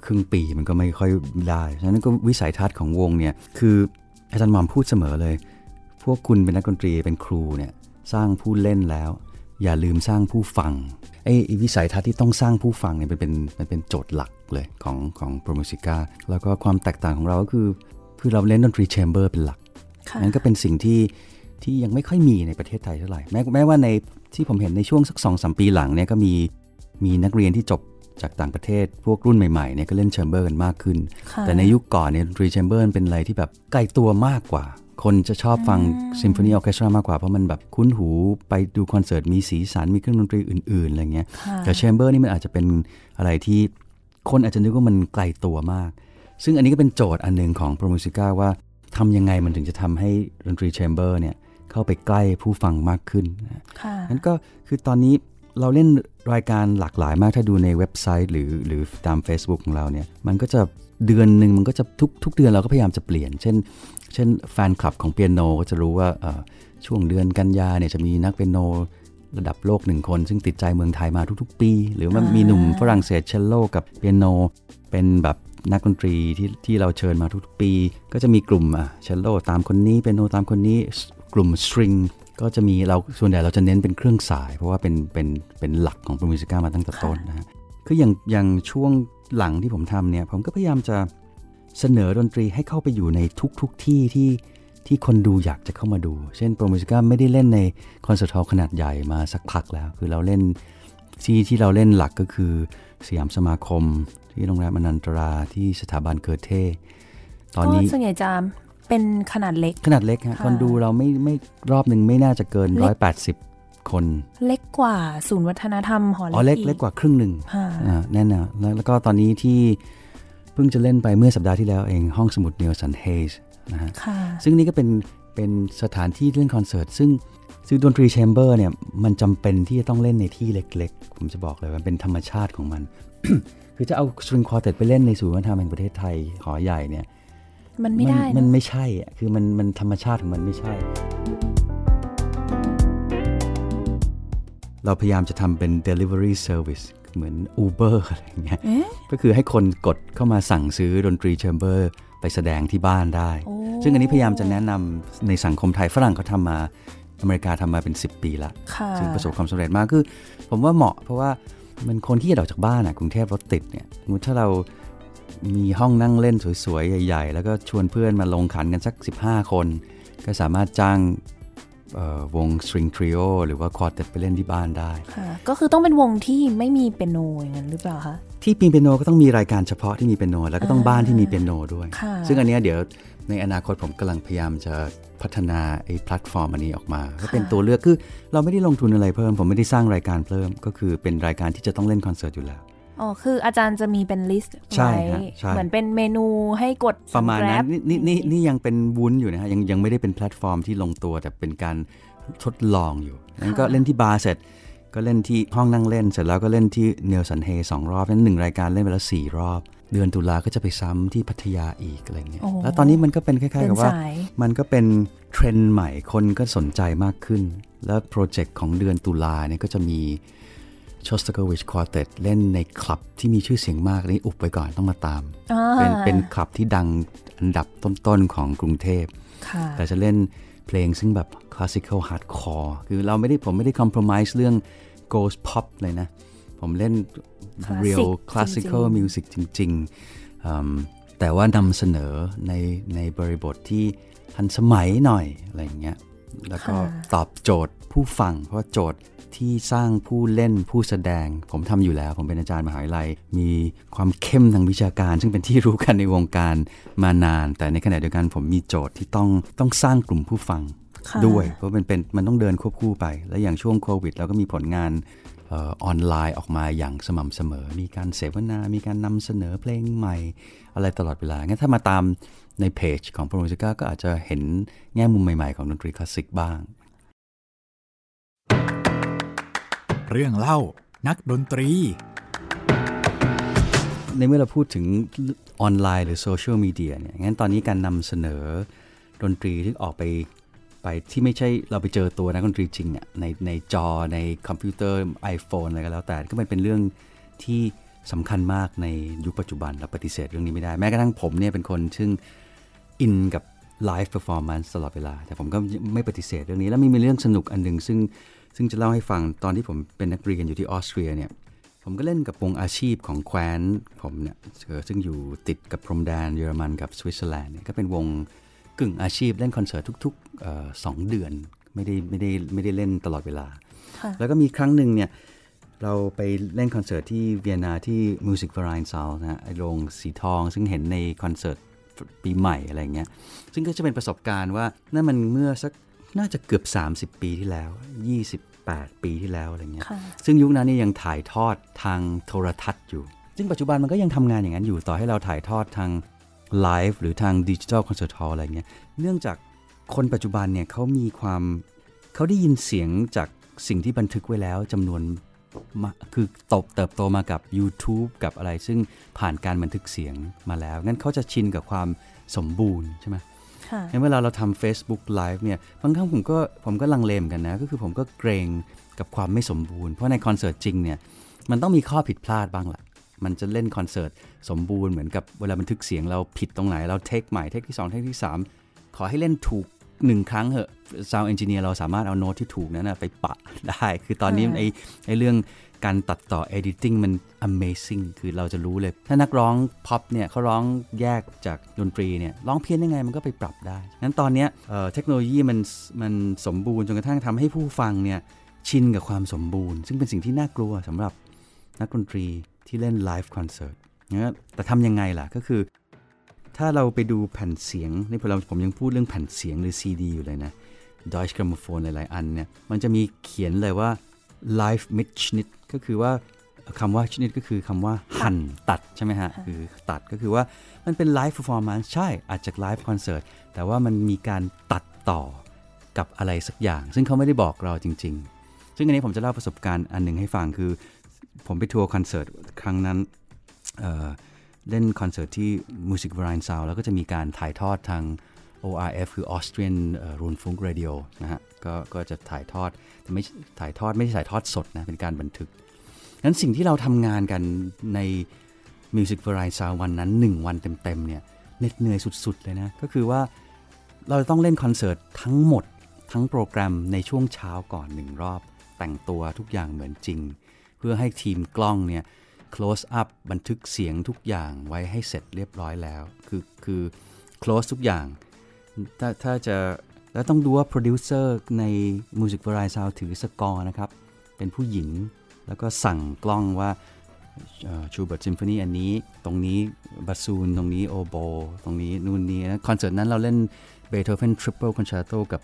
ครึ่งปีมันก็ไม่ค่อยได้ฉะนั้นก็วิสัยทัศน์ของวงเนี่ยคืออาจารย์หม่อมพูดเสมอเลยพวกคุณเป็นนักดนตรีเป็นครูเนี่ยสร้างผู้เล่นแล้วอย่าลืมสร้างผู้ฟังไอ้วิสัยทัศน์ที่ต้องสร้างผู้ฟังเนี่ยมันเป็นโจทย์หลักเลยของโปรมิวสิก้าแล้วก็ความแตกต่างของเราก็คือเราเล่นดนตรีแชมเบอร์เป็นหลักนั่นก็เป็นสิ่งที่ยังไม่ค่อยมีในประเทศไทยเท่าไหร่แม้ว่าในที่ผมเห็นในช่วงสัก 2-3 ปีหลังเนี่ยก็มีนักเรียนที่จบจากต่างประเทศพวกรุ่นใหม่ๆเนี่ยก็เล่นแชมเบอร์กันมากขึ้นแต่ในยุคก่อนเนี่ยดนตรีแชมเบอร์เป็นอะไรที่แบบไกลตัวมากกว่าคนจะชอบฟังซิมโฟนีออร์เคสตรามากกว่าเพราะมันแบบคุ้นหูไปดูคอนเสิร์ตมีสีสันมีเครื่องดนตรีอื่นๆอะไรเงี้ยแต่แชมเบอร์นี่มันอาจจะเป็นอะไรที่คนอาจจะนึกว่ามันไกลตัวมากซึ่งอันนี้ก็เป็นโจทย์อันนึงของโปรมิวสิก้าว่าทำยังไงมันถึงจะทำให้ดนตรีแชมเบอร์เนี่ยเข้าไปใกล้ผู้ฟังมากขึ้นนั้นก็คือตอนนี้เราเล่นรายการหลากหลายมากถ้าดูในเว็บไซต์หรือตาม Facebook ของเราเนี่ยมันก็จะเดือนหนึ่งมันก็จะทุกเดือนเราก็พยายามจะเปลี่ยนเช่นแฟนคลับของเปียโนก็จะรู้ว่าช่วงเดือนกันยาเนี่ยจะมีนักเปียโนระดับโลก1คนซึ่งติดใจเมืองไทยมาทุกๆปีหรือว่ามีหนุ่มฝรั่งเศสเชลโลกับเปียโนเป็นแบบนักดนตรีที่เราเชิญมาทุกปีก็จะมีกลุ่มเชลโลตามคนนี้เปียโนตามคนนี้กลุ่มสตริงก็จะมีเราส่วนใหญ่เราจะเน้นเป็นเครื่องสายเพราะว่าเป็นหลักของโปรมิวสิก้ามาตั้งแต่ต้นนะฮะคืออย่างช่วงหลังที่ผมทำเนี่ยผมก็พยายามจะเสนอดนตรีให้เข้าไปอยู่ในทุกที่คนดูอยากจะเข้ามาดูเช่นโปรมิวสิก้าไม่ได้เล่นในคอนเสิร์ตฮอลล์ขนาดใหญ่มาสักพักแล้วคือเราเล่นที่เราเล่นหลักก็คือสยามสมาคมที่โรงแรมอนันตราที่สถาบันเกิดเท่ตอนนี้ส่วนใหญ่จะเป็นขนาดเล็กฮะคนดูเราไม่รอบนึงไม่น่าจะเกิน180คนเล็กกว่าศูนย์วัฒนธรรมหอเล็กกว่าครึ่งนึงแน่นอนแล้วก็ตอนนี้ที่เพิ่งจะเล่นไปเมื่อสัปดาห์ที่แล้วเองห้องสมุดเนลสันเฮจนะฮะซึ่งนี่ก็เป็นสถานที่เล่นคอนเสิร์ตซึ่งดนตรีแชมเบอร์เนี่ยมันจำเป็นที่จะต้องเล่นในที่เล็กๆผมจะบอกเลยมันเป็นธรรมชาติของมัน คือจะเอาสตริงควอเต็ตไปเล่นในศูนย์วัฒนธรรมแห่งประเทศไทยหอใหญ่เนี่ยมันไม่ได้มันไม่ใช่อ่ะคือมันธรรมชาติของมันไม่ใช่เราพยายามจะทำเป็น delivery service เหมือน Uber อะไรอย่างเงี้ยก็คือให้คนกดเข้ามาสั่งซื้อดนตรีแชมเบอร์ไปแสดงที่บ้านได้ซึ่งอันนี้พยายามจะแนะนำในสังคมไทยฝรั่งเขาทำมาอเมริกาทำมาเป็น10ปีละซึ่งประสบความสำเร็จมากคือผมว่าเหมาะเพราะว่ามันคนที่จะออกจากบ้านอ่ะกรุงเทพรถติดเนี่ยสมมติถ้าเรามีห้องนั่งเล่นสวยๆใหญ่ๆแล้วก็ชวนเพื่อนมาลงขันกันสัก15คน ก็สามารถจ้างวงสตริงทริโอหรือว่าควอเต็ตไปเล่นที่บ้านได้ก็คือต้องเป็นวงที่ไม่มีเปียโนอย่างนั้นหรือเปล่าคะที่มีเปียโนก็ต้องมีรายการเฉพาะที่มีเปียโนแล้วก็ต้องบ้านที่มีเปียโนด้วยซึ่งอันนี้เดี๋ยวในอนาคตผมกำลังพยายามจะพัฒนาไอ้แพลตฟอร์มอันนี้ออกมาก็เป็นตัวเลือกคือเราไม่ได้ลงทุนอะไรเพิ่มผมไม่ได้สร้างรายการเพิ่มก็คือเป็นรายการที่จะต้องเล่นคอนเสิร์ตอยู่แล้วอ๋อคืออาจารย์จะมีเป็นลิสต์ไว้เหมือนเป็นเมนูให้กดประมาณนั้นนี่ยังเป็นวุ้นอยู่นะฮะยังไม่ได้เป็นแพลตฟอร์มที่ลงตัวแต่เป็นการทดลองอยู่นั้นก็เล่นที่บาร์เสร็จก็เล่นที่ห้องนั่งเล่นเสร็จแล้วก็เล่นที่เนลสันเฮ2รอบนั้น1รายการเล่นไปแล้ว4รอบเดือนตุลาก็จะไปซ้ำที่พัทยาอีกอะไรเงี้ยแล้วตอนนี้มันก็เป็นคล้ายๆกับว่ามันก็เป็นเทรนด์ใหม่คนก็สนใจมากขึ้นแล้วโปรเจกต์ของเดือนตุลาเนี่ยก็จะมีShostakovich Quartet เล่นในคลับที่มีชื่อเสียงมากนี่อุบไปก่อนต้องมาตามเป็นคลับที่ดังอันดับต้นๆของกรุงเทพแต่จะเล่นเพลงซึ่งแบบ Classical Hardcore คือผมไม่ได้ compromise เรื่อง Ghost Pop เลยนะผมเล่น Real Classical Music จริงๆแต่ว่านำเสนอในบริบทที่ทันสมัยหน่อยอะไรอย่างเงี้ยแล้วก็ตอบโจทย์ผู้ฟังเพราะโจทย์ที่สร้างผู้เล่นผู้แสดงผมทำอยู่แล้วผมเป็นอาจารย์มหาวิทยาลัยมีความเข้มทางวิชาการซึ่งเป็นที่รู้กันในวงการมานานแต่ในขณะเดียวกันผมมีโจทย์ที่ต้องสร้างกลุ่มผู้ฟังด้วยเพราะมันต้องเดินควบคู่ไปและอย่างช่วงโควิดเราก็มีผลงานออนไลน์ออกมาอย่างสม่ำเสมอมีการเสวนามีการนำเสนอเพลงใหม่อะไรตลอดเวลางั้นถ้ามาตามในเพจของโปรโมซิก้าก็อาจจะเห็นแง่มุมใหม่ๆของดนตรีคลาสสิกบ้างเรื่องเล่านักดนตรีในเมื่อเราพูดถึงออนไลน์หรือโซเชียลมีเดียเนี่ยงั้นตอนนี้การนำเสนอดนตรีที่ออกไปที่ไม่ใช่เราไปเจอตัวนักดนตรีจริงเนี่ยในจอในคอมพิวเตอร์ iPhone อะไรก็แล้วแต่ก็มันเป็นเรื่องที่สำคัญมากในยุคปัจจุบันเราปฏิเสธเรื่องนี้ไม่ได้แม้กระทั่งผมเนี่ยเป็นคนซึ่งอินกับไลฟ์เพอร์ฟอร์แมนซ์ตลอดเวลาแต่ผมก็ไม่ปฏิเสธเรื่องนี้แล้วมีเรื่องสนุกอันนึงซึ่งจะเล่าให้ฟังตอนที่ผมเป็นนักเรียนอยู่ที่ออสเตรียเนี่ยผมก็เล่นกับวงอาชีพของแคว้นผมเนี่ยซึ่งอยู่ติดกับพรมแดนเยอรมันกับสวิตเซอร์แลนด์เนี่ยก็เป็นวงกึ่งอาชีพเล่นคอนเสิร์ตทุกๆ2เดือนไม่ได้เล่นตลอดเวลาแล้วก็มีครั้งหนึ่งเนี่ยเราไปเล่นคอนเสิร์ตที่เวียนนาที่ Music Verein Saal นะโรงสีทองซึ่งเห็นในคอนเสิร์ตปีใหม่อะไรเงี้ยซึ่งก็จะเป็นประสบการณ์ว่านั่นมันเมื่อสักน่าจะเกือบ30ปีที่แล้ว28ปีที่แล้วอะไรเงี้ยซึ่งยุคนั้นนี่ยังถ่ายทอดทางโทรทัศน์อยู่ซึ่งปัจจุบันมันก็ยังทำงานอย่างนั้นอยู่ต่อให้เราถ่ายทอดทางไลฟ์หรือทางดิจิทัลคอนเสิร์ตฮอลอะไรเงี้ยเนื่องจากคนปัจจุบันเนี่ยเขาได้ยินเสียงจากสิ่งที่บันทึกไว้แล้วจำนวนคือเติบโตมากับ YouTube กับอะไรซึ่งผ่านการบันทึกเสียงมาแล้วงั้นเขาจะชินกับความสมบูรณ์ใช่ไหมงั้นเวลาเราทำ Facebook Live เนี่ยบางครั้งผมก็ลังเลมกันนะก็คือผมก็เกรงกับความไม่สมบูรณ์เพราะในคอนเสิร์ตจริงเนี่ยมันต้องมีข้อผิดพลาดบ้างแหละมันจะเล่นคอนเสิร์ตสมบูรณ์เหมือนกับเวลาบันทึกเสียงเราผิดตรงไหนเราเทคใหม่เทคที่2เทคที่3ขอให้เล่นถูก1ครั้งเหอะ Sound Engineer เราสามารถเอาโน้ตที่ถูกนั้นนะไปปะได้คือตอนนี้ไอ้เรื่องการตัดต่อ editing มัน amazing คือเราจะรู้เลยถ้านักร้อง pop เนี่ยเขาร้องแยกจากดนตรีเนี่ยร้องเพี้ยนยังไงมันก็ไปปรับได้งั้นตอนนี้เทคโนโลยีมันสมบูรณ์จนกระทั่งทำให้ผู้ฟังเนี่ยชินกับความสมบูรณ์ซึ่งเป็นสิ่งที่น่ากลัวสำหรับนักดนตรีที่เล่น live concert นะแต่ทำยังไงล่ะก็คือถ้าเราไปดูแผ่นเสียงนี่ผมยังพูดเรื่องแผ่นเสียงหรือ CD อยู่เลยนะ Deutsche Grammophon หลายๆอันเนี่ยมันจะมีเขียนเลยว่า live mit Schnitt ก็คือว่าคำว่า Schnitt ก็คือคำว่าหั่นตัดใช่ไหมฮะคือตัดก็คือว่ามันเป็น live performance ใช่อาจจะ live concert แต่ว่ามันมีการตัดต่อกับอะไรสักอย่างซึ่งเขาไม่ได้บอกเราจริงๆซึ่งอันนี้ผมจะเล่าประสบการณ์อันนึงให้ฟังคือผมไปทัวร์คอนเสิร์ตครั้งนั้นเล่นคอนเสิร์ตที่ Music Verein Saal แล้วก็จะมีการถ่ายทอดทาง ORF คือ Austrian Rundfunk Radio นะฮะก็จะถ่ายทอดแต่ไม่ถ่ายทอดไม่ใช่ถ่ายทอดสดนะเป็นการบันทึกงั้นสิ่งที่เราทำงานกันใน Music Verein Saal วันนั้น1วันเต็มๆเนี่ยเหน็ดเหนื่อยสุดๆเลยนะก็คือว่าเราต้องเล่นคอนเสิร์ตทั้งหมดทั้งโปรแกรมในช่วงเช้าก่อน1รอบแต่งตัวทุกอย่างเหมือนจริงเพื่อให้ทีมกล้องเนี่ยclose up บันทึกเสียงทุกอย่างไว้ให้เสร็จเรียบร้อยแล้วคือ close ทุกอย่างถ้าจะ แล้วต้องดูว่าโปรดิวเซอร์ใน Music Variety Sound ถือสกอร์นะครับเป็นผู้หญิงแล้วก็สั่งกล้องว่าชูเบิร์ตซิมโฟนีอันนี้ตรงนี้บาซูนตรงนี้โอโบตรงนี้นู่นนี่นะคอนเสิร์ตนั้นเราเล่น Beethoven Triple Concerto กับ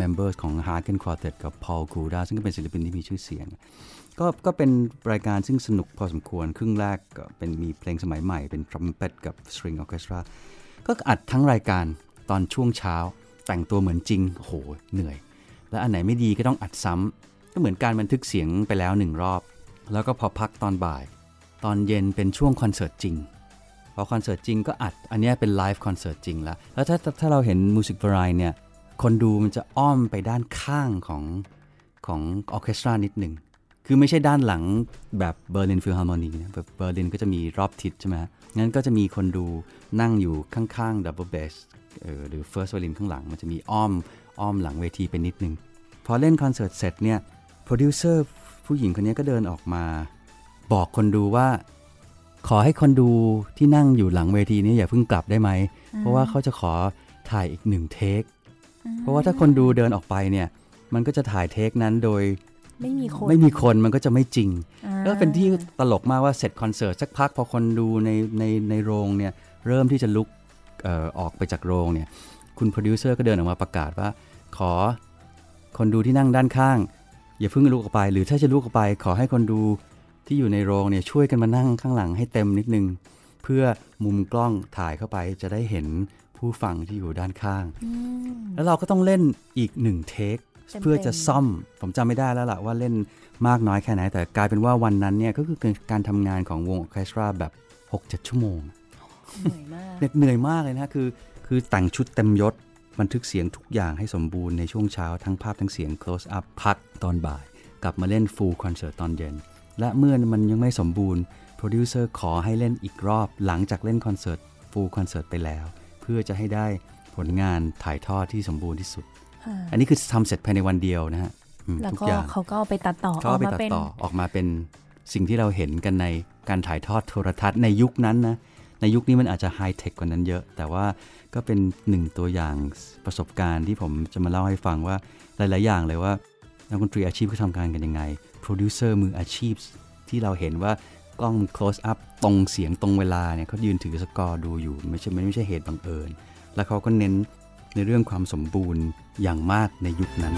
Members ของ Hagen Quartet กับ Paul Kuda ซึ่งก็เป็นศิลปินที่มีชื่อเสียงก็เป็นรายการซึ่งสนุกพอสมควรครึ่งแรกก็เป็นมีเพลงสมัยใหม่เป็นทรัมเป็ตกับ String Orchestra ก็อัดทั้งรายการตอนช่วงเช้าแต่งตัวเหมือนจริงโหเหนื่อยและอันไหนไม่ดีก็ต้องอัดซ้ำก็เหมือนการบันทึกเสียงไปแล้ว1รอบแล้วก็พอพักตอนบ่ายตอนเย็นเป็นช่วงคอนเสิร์ตจริงพอคอนเสิร์ตจริงก็อัดอันนี้เป็นไลฟ์คอนเสิร์ตจริงแล้วถ้าเราเห็น Music Variety เนี่ยคนดูมันจะอ้อมไปด้านข้างของออร์เคสตรานิดนึงคือไม่ใช่ด้านหลังแบบ Berlin Philharmonie นะแบบ Berlin ก็จะมีรอบทิศใช่ไหมงั้นก็จะมีคนดูนั่งอยู่ข้างๆ Double Bass หรือ First Violin ข้างหลังมันจะมีอ้อมหลังเวทีไปนิดนึงพอเล่นคอนเสิร์ตเสร็จเนี่ยโปรดิวเซอร์ผู้หญิงคนนี้ก็เดินออกมาบอกคนดูว่าขอให้คนดูที่นั่งอยู่หลังเวทีนี้อย่าเพิ่งกลับได้ไหมเพราะว่าเขาจะขอถ่ายอีก1เทคเพราะว่าถ้าคนดูเดินออกไปเนี่ยมันก็จะถ่ายเทคนั้นโดยไม่มีคนมันก็จะไม่จริงแล้วเป็นที่ตลกมากว่าเสร็จคอนเสิร์ตสักพักพอคนดูในโรงเนี่ยเริ่มที่จะลุกออกไปจากโรงเนี่ยคุณโปรดิวเซอร์ก็เดินออกมาประกาศว่าขอคนดูที่นั่งด้านข้างอย่าเพิ่งลุกออกไปหรือถ้าจะลุกออกไปขอให้คนดูที่อยู่ในโรงเนี่ยช่วยกันมานั่งข้างหลังให้เต็มนิดนึงเพื่อมุมกล้องถ่ายเข้าไปจะได้เห็นผู้ฟังที่อยู่ด้านข้างแล้วเราก็ต้องเล่นอีก1เทคเพื่อจะซ่อมผมจำไม่ได้แล้วล่ะว่าเล่นมากน้อยแค่ไหนแต่กลายเป็นว่าวันนั้นเนี่ยก็คือการทำงานของวงออเคสตราแบบ 6-7 ชั่วโมงเหนื่อยมากเลยนะคือแต่งชุดเต็มยศบันทึกเสียงทุกอย่างให้สมบูรณ์ในช่วงเช้าทั้งภาพทั้งเสียง close up พักตอนบ่ายกลับมาเล่น full concert ตอนเย็นและเมื่อมันยังไม่สมบูรณ์โปรดิวเซอร์ขอให้เล่นอีกรอบหลังจากเล่นคอนเสิร์ต full concert ไปแล้วเพื่อจะให้ได้ผลงานถ่ายทอดที่สมบูรณ์ที่สุดอันนี้คือทำเสร็จภายในวันเดียวนะฮะทุกอย่างเขาก็เอาไปตัดต่อออกมาเป็นสิ่งที่เราเห็นกันในการถ่ายทอดโทรทัศน์ในยุคนั้นนะในยุคนี้มันอาจจะไฮเทคกว่านั้นเยอะแต่ว่าก็เป็นหนึ่งตัวอย่างประสบการณ์ที่ผมจะมาเล่าให้ฟังว่าหลายๆอย่างเลยว่านักดนตรีอาชีพเขาทำงานกันยังไงโปรดิวเซอร์มืออาชีพที่เราเห็นว่ากล้อง close up ตรงเสียงตรงเวลาเนี่ยเขายืนถือสกอร์ดูอยู่ไม่ใช่เหตุบังเอิญแล้วเขาก็เน้นในเรื่องความสมบูรณ์อย่างมากในยุคนั้น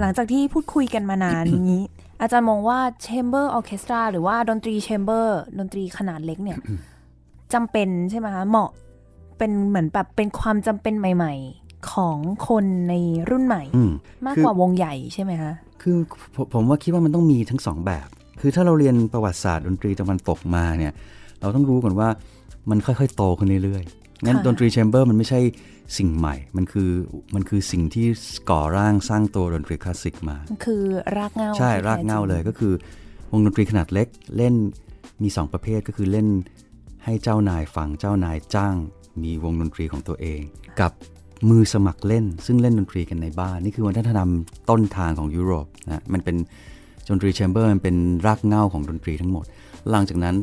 หลังจากที่พูดคุยกันมานาน นี้อาจารย์มองว่า Chamber Orchestra หรือว่าดนตรี Chamber ดนตรีขนาดเล็กเนี่ย จำเป็นใช่ไหมคะเหมาะเป็นเหมือนแบบเป็นความจำเป็นใหม่ๆของคนในรุ่นใหม่ มากกว่าวงใหญ่ใช่ไหมคะคือผมว่าคิดว่ามันต้องมีทั้งสองแบบคือถ้าเราเรียนประวัติศาสตร์ดนตรีตะวันตกมาเนี่ยเราต้องรู้ก่อนว่ามันค่อยๆโตขึ้นเรื่อยๆงั้นดนตรีแชมเบอร์มันไม่ใช่สิ่งใหม่มันคือสิ่งที่ก่อร่างสร้างตัวดนตรีคลาสสิกมาคือรากเหง้าใช่รากเหง้าเลยก็คือวงดนตรีขนาดเล็กเล่นมี2ประเภทก็คือเล่นให้เจ้านายฟังเจ้านายจ้างมีวงดนตรีของตัวเองกับมือสมัครเล่นซึ่งเล่นดนตรีกันในบ้านนี่คือวัฒนธรรมต้นทางของยุโรปนะมันเป็นดนตรีแชมเบอร์มันเป็นรากเหง้าของดนตรีทั้งหมดหลังจากนั้น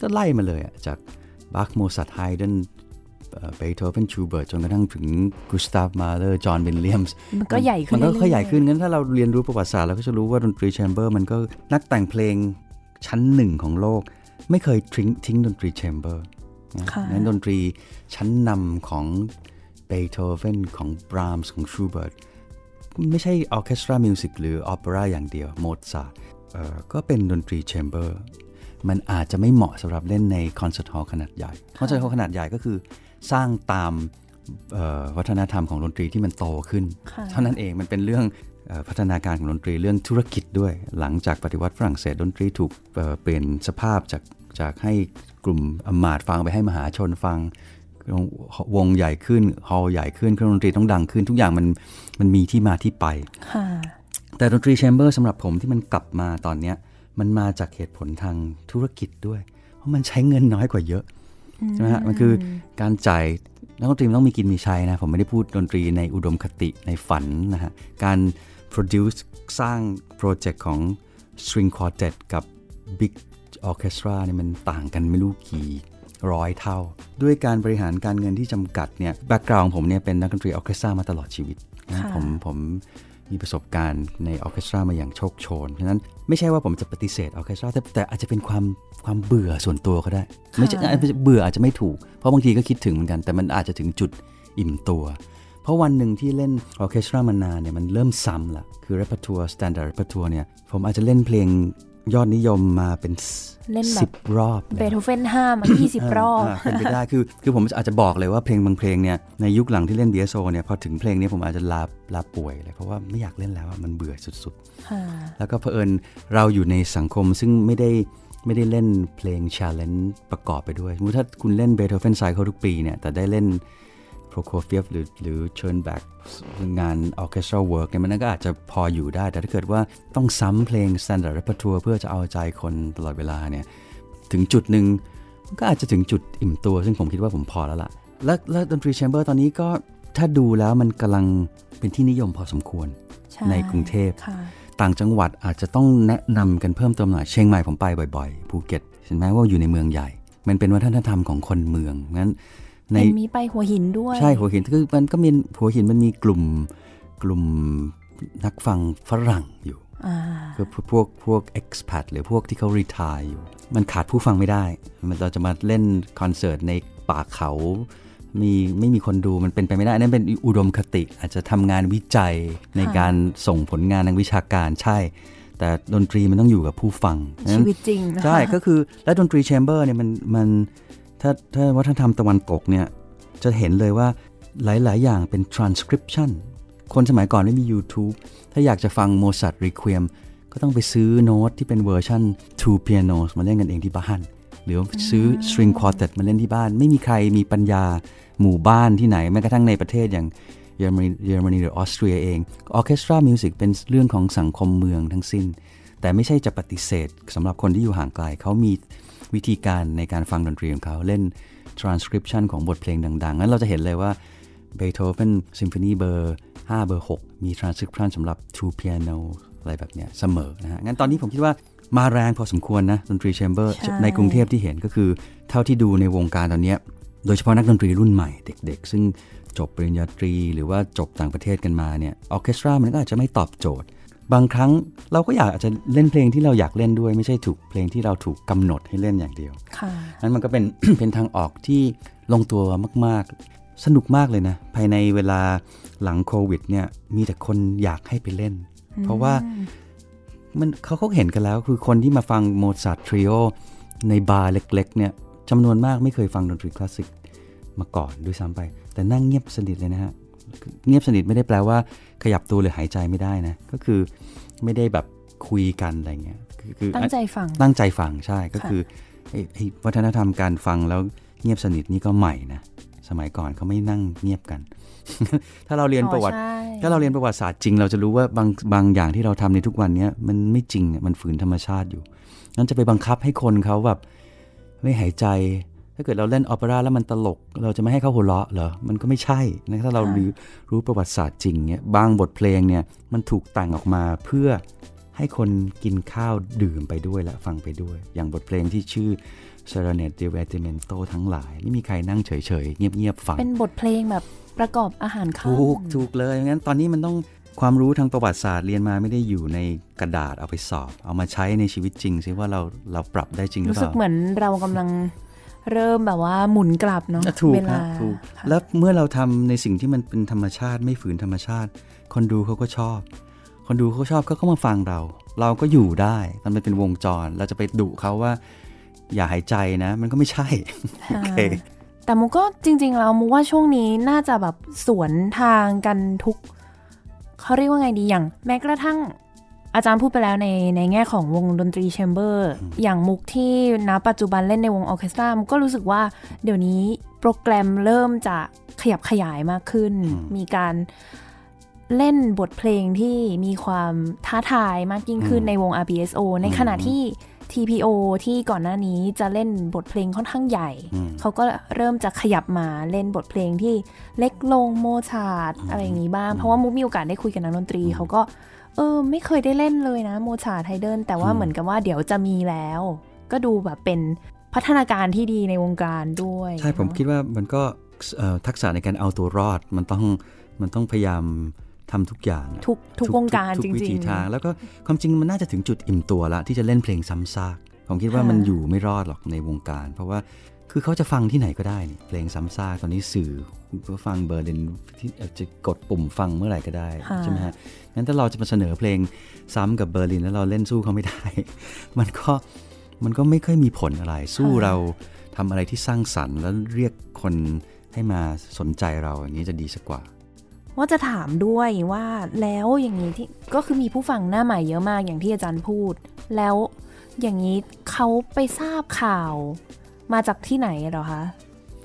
ก็ไล่มาเลยจากบาค โมซาร์ท ไฮเดน เบโธเฟน ชูเบิร์ตจนกระทั่งถึงกุสตาฟ มาเลอร์ จอห์น วิลเลียมส์มันก็ใหญ่ขึ้นมันก็ใหญ่ขึ้นงั้นถ้าเราเรียนรู้ประวัติศาสตร์เราก็จะรู้ว่าดนตรีแชมเบอร์มันก็นักแต่งเพลงชั้นหนึ่งของโลกไม่เคยทิ้งดนตรีแชมเบอร์งั้นดนตรีชั้นนำของเบโธเฟนของบรามส์ของชูเบิร์ตไม่ใช่ออร์เคสตรามิวสิกหรือออเปร่าอย่างเดียวโมซาร์ทก็เป็นดนตรีแชมเบอร์มันอาจจะไม่เหมาะสำหรับเล่นในคอนเสิร์ตฮอลล์ขนาดใหญ่คอนเสิร์ตฮอลล์ขนาดใหญ่ก็คือสร้างตามวัฒนธรรมของดนตรีที่มันโตขึ้นเท่านั้นเองมันเป็นเรื่องพัฒนาการของดนตรีเรื่องธุรกิจด้วยหลังจากปฏิวัติฝรั่งเศสดนตรีถูกเปลี่ยนสภาพจากให้กลุ่มอำมาตย์ฟังไปให้มหาชนฟังวงใหญ่ขึ้นฮอลล์ใหญ่ขึ้นเครื่องดนตรีต้องดังขึ้นทุกอย่างมันมีที่มาที่ไปแต่ดนตรีแชมเบอร์สำหรับผมที่มันกลับมาตอนนี้มันมาจากเหตุผลทางธุรกิจด้วยเพราะมันใช้เงินน้อยกว่าเยอะใช่ไหมฮะมันคือการจ่ายนักดนตรีต้องมีกินมีใช้นะผมไม่ได้พูดดนตรีในอุดมคติในฝันนะฮะการ produce สร้างโปรเจกต์ของ string quartet กับ big orchestra เนี่ยมันต่างกันไม่รู้กี่ 100 เท่าด้วยการบริหารการเงินที่จำกัดเนี่ยแบ็กกราวด์ของผมเนี่ยเป็นนักดนตรีออร์เคสตรามาตลอดชีวิตนะผมมีประสบการณ์ในออร์เคสตรามาอย่างโชคโชนเพราะฉะนั้นไม่ใช่ว่าผมจะปฏิเสธออร์เคสตราแต่อาจจะเป็นความเบื่อส่วนตัวก็ได้ไม่ใช่เบื่ออาจจะไม่ถูกเพราะบางทีก็คิดถึงเหมือนกันแต่มันอาจจะถึงจุดอิ่มตัวเพราะวันหนึ่งที่เล่นออร์เคสตรามานานเนี่ยมันเริ่มซ้ำละคือ repertoire standard repertoire เนี่ยผมอาจจะเล่นเพลงยอดนิยมมาเป็น10รอบเบโธเฟน5มา20รอบเป็นไปได้คือผมอาจจะบอกเลยว่าเพลงบางเพลงเนี่ยในยุคหลังที่เล่นเบียโซเนี่ยพอถึงเพลงนี้ผมอาจจะลาป่วยเลยเพราะว่าไม่อยากเล่นแล้วมันเบื่อสุดๆแล้วก็เผอิญเราอยู่ในสังคมซึ่งไม่ได้เล่นเพลง challenge ประกอบไปด้วยสมมุติถ้าคุณเล่นเบโธเฟนไซเคิลทุกปีเนี่ยแต่ได้เล่นโปรโคเฟียฟหรือเชิร์นแบ็กงานออร์เคสตราเวิร์กเนี่ยมันก็อาจจะพออยู่ได้แต่ถ้าเกิดว่าต้องซ้ำเพลงสแตนดาร์ดเรเปอร์ทัวร์เพื่อจะเอาใจคนตลอดเวลาเนี่ยถึงจุดหนึ่งก็อาจจะถึงจุดอิ่มตัวซึ่งผมคิดว่าผมพอแล้วล่ะแล้วดนตรีแชมเบอร์ตอนนี้ก็ถ้าดูแล้วมันกำลังเป็นที่นิยมพอสมควรในกรุงเทพต่างจังหวัดอาจจะต้องแนะนำกันเพิ่มเติมหน่อยเชียงใหม่ผมไปบ่อยๆภูเก็ตเห็นไหมว่าอยู่ในเมืองใหญ่มันเป็นวัฒนธรรมของคนเมืองงั้นมันมีไปหัวหินด้วยใช่หัวหินคือมันก็มีหัวหินมันมีกลุ่มนักฟังฝรั่งอยู่คือพวก expat หรือพวกที่เขา retire อยู่มันขาดผู้ฟังไม่ได้เราจะมาเล่นคอนเสิร์ตในป่าเขาไม่มีคนดูมันเป็นไปไม่ได้นั่นเป็นอุดมคติอาจจะทำงานวิจัยในการส่งผลงานทางวิชาการใช่แต่ดนตรีมันต้องอยู่กับผู้ฟังชีวิตจริงใช่ก็คือและดนตรีแชมเบอร์เนี่ยมันถ้าวัฒนธรรมตะวันตกเนี่ยจะเห็นเลยว่าหลายๆอย่างเป็น transcription คนสมัยก่อนไม่มี YouTube ถ้าอยากจะฟังโมซาร์ทรีควีมก็ต้องไปซื้อโน้ตที่เป็นเวอร์ชัน two pianos มาเล่นกันเองที่บ้านหรือซื้อ string quartet มาเล่นที่บ้านไม่มีใครมีปัญญาหมู่บ้านที่ไหนแม้กระทั่งในประเทศอย่างเยอรมนีหรือออสเตรียเองออร์เคสตรามิวสิกเป็นเรื่องของสังคมเมืองทั้งสิ้นแต่ไม่ใช่จะปฏิเสธสำหรับคนที่อยู่ห่างไกลเขามีวิธีการในการฟังดนตรีของเขาเล่น transcription ของบทเพลงดังๆนั้นเราจะเห็นเลยว่า Beethoven Symphony เบอร์5เบอร์6มี transcription สำหรับ two piano อะไรแบบเนี้ยเสมอนะฮะงั้นตอนนี้ผมคิดว่ามาแรงพอสมควรนะดนตรี chamber ในกรุงเทพที่เห็นก็คือเท่าที่ดูในวงการตอนนี้โดยเฉพาะนักดนตรีรุ่นใหม่เด็กๆซึ่งจบปริญญาตรีหรือว่าจบต่างประเทศกันมาเนี่ยออร์เคสตรามันก็อาจจะไม่ตอบโจทย์บางครั้งเราก็อยากอาจจะเล่นเพลงที่เราอยากเล่นด้วยไม่ใช่ถูกเพลงที่เราถูกกำหนดให้เล่นอย่างเดียวนั้นมันก็เป็น เป็นทางออกที่ลงตัวมากๆสนุกมากเลยนะภายในเวลาหลังโควิดเนี่ยมีแต่คนอยากให้ไปเล่นเพราะว่ามันเขาเห็นกันแล้วคือคนที่มาฟังโมซาร์ททริโอในบาร์เล็กๆเนี่ยจำนวนมากไม่เคยฟังดนตรีคลาสสิกมาก่อนด้วยซ้ำไปแต่นั่งเงียบสนิทเลยนะฮะเงียบสนิทไม่ได้แปลว่าขยับตัวหรือหายใจไม่ได้นะก็คือไม่ได้แบบคุยกันอะไรเงี้ยคือตั้งใจฟังใช่ก็คือวัฒนธรรมการฟังแล้วเงียบสนิทนี่ก็ใหม่นะสมัยก่อนเขาไม่นั่งเงียบกัน ถ้าเราเรียนประวัติศาสตร์จริงเราจะรู้ว่าบางอย่างที่เราทำในทุกวันนี้มันไม่จริงมันฝืนธรรมชาติอยู่งั้นจะไปบังคับให้คนเขาแบบไม่หายใจถ้าเกิดเราเล่นออเปร่าแล้วมันตลกเราจะไม่ให้เขาหัวเราะเหรอมันก็ไม่ใช่นะถ้าเรารู้ประวัติศาสตร์จริงเนี่ยบางบทเพลงเนี่ยมันถูกแต่งออกมาเพื่อให้คนกินข้าวดื่มไปด้วยและฟังไปด้วยอย่างบทเพลงที่ชื่อ Serenade Divertimento ทั้งหลายไม่มีใครนั่งเฉยๆเงียบๆฟังเป็นบทเพลงแบบประกอบอาหารข้าวถูกเลยงั้นตอนนี้มันต้องความรู้ทางประวัติศาสตร์เรียนมาไม่ได้อยู่ในกระดาษเอาไปสอบเอามาใช้ในชีวิตจริงซิว่าเราปรับได้จริงหรือเปล่ารู้สึกเหมือนเรากำลังเริ่มแบบว่าหมุนกลับเนาะเวลาถูกแล้วเมื่อเราทำในสิ่งที่มันเป็นธรรมชาติไม่ฝืนธรรมชาติคนดูเขาก็ชอบคนดูเขาชอบเขาก็มาฟังเราก็อยู่ได้มันเป็นวงจรเราจะไปดุเขาว่าอย่าหายใจนะมันก็ไม่ใช่ okay. แต่มุกก็จริงๆเรามุกว่าช่วงนี้น่าจะแบบสวนทางกันทุกเขาเรียกว่าไงดีอย่างแม้กระทั่งอาจารย์พูดไปแล้วในแง่ของวงดนตรีแชมเบอร์อย่างมุกที่ณปัจจุบันเล่นในวงออร์เคสตราก็รู้สึกว่าเดี๋ยวนี้โปรแกรมเริ่มจะขยับขยายมากขึ้นมีการเล่นบทเพลงที่มีความท้าทายมากยิ่งขึ้นในวง RBSO ในขณะที่ TPO ที่ก่อนหน้านี้จะเล่นบทเพลงค่อนข้างใหญ่เขาก็เริ่มจะขยับมาเล่นบทเพลงที่เล็กลงโมชาร์ทอะไรอย่างนี้บ้างเพราะว่ามุกมีโอกาสได้คุยกับนักดนตรีเขาก็ไม่เคยได้เล่นเลยนะโมชาร์ทไฮเดิลแต่ว่าเหมือนกับว่าเดี๋ยวจะมีแล้วก็ดูแบบเป็น พัฒนาการที่ดีในวงการด้วยใช่ผมคิดว่ามันก็ทักษะในการเอาตัวรอดมันต้องพยายามทำทุกอย่างทุกวงการจริงๆทุกวิถีทางแล้วก็ความจริงมันน่าจะถึงจุดอิ่มตัวละที่จะเล่นเพลงซ้ำซากผมคิดว่ามันอยู่ไม่รอดหรอกในวงการเพราะว่าคือเขาจะฟังที่ไหนก็ได้นี่เพลงซ้ำซากตอนนี้สื่อก็ฟังเบอร์ลินที่จะกดปุ่มฟังเมื่อไหร่ก็ได้ใช่ไหมฮะงั้นถ้าเราจะมาเสนอเพลงซ้ำกับเบอร์ลินแล้วเราเล่นสู้เขาไม่ได้มันก็ไม่ค่อยมีผลอะไรสู้เราทำอะไรที่สร้างสรรค์แล้วเรียกคนให้มาสนใจเราอย่างนี้จะดีสักกว่าว่าจะถามด้วยว่าแล้วอย่างนี้ที่ก็คือมีผู้ฟังหน้าใหม่เยอะมากอย่างที่อาจารย์พูดแล้วอย่างนี้เขาไปทราบข่าวมาจากที่ไหนเหรอคะ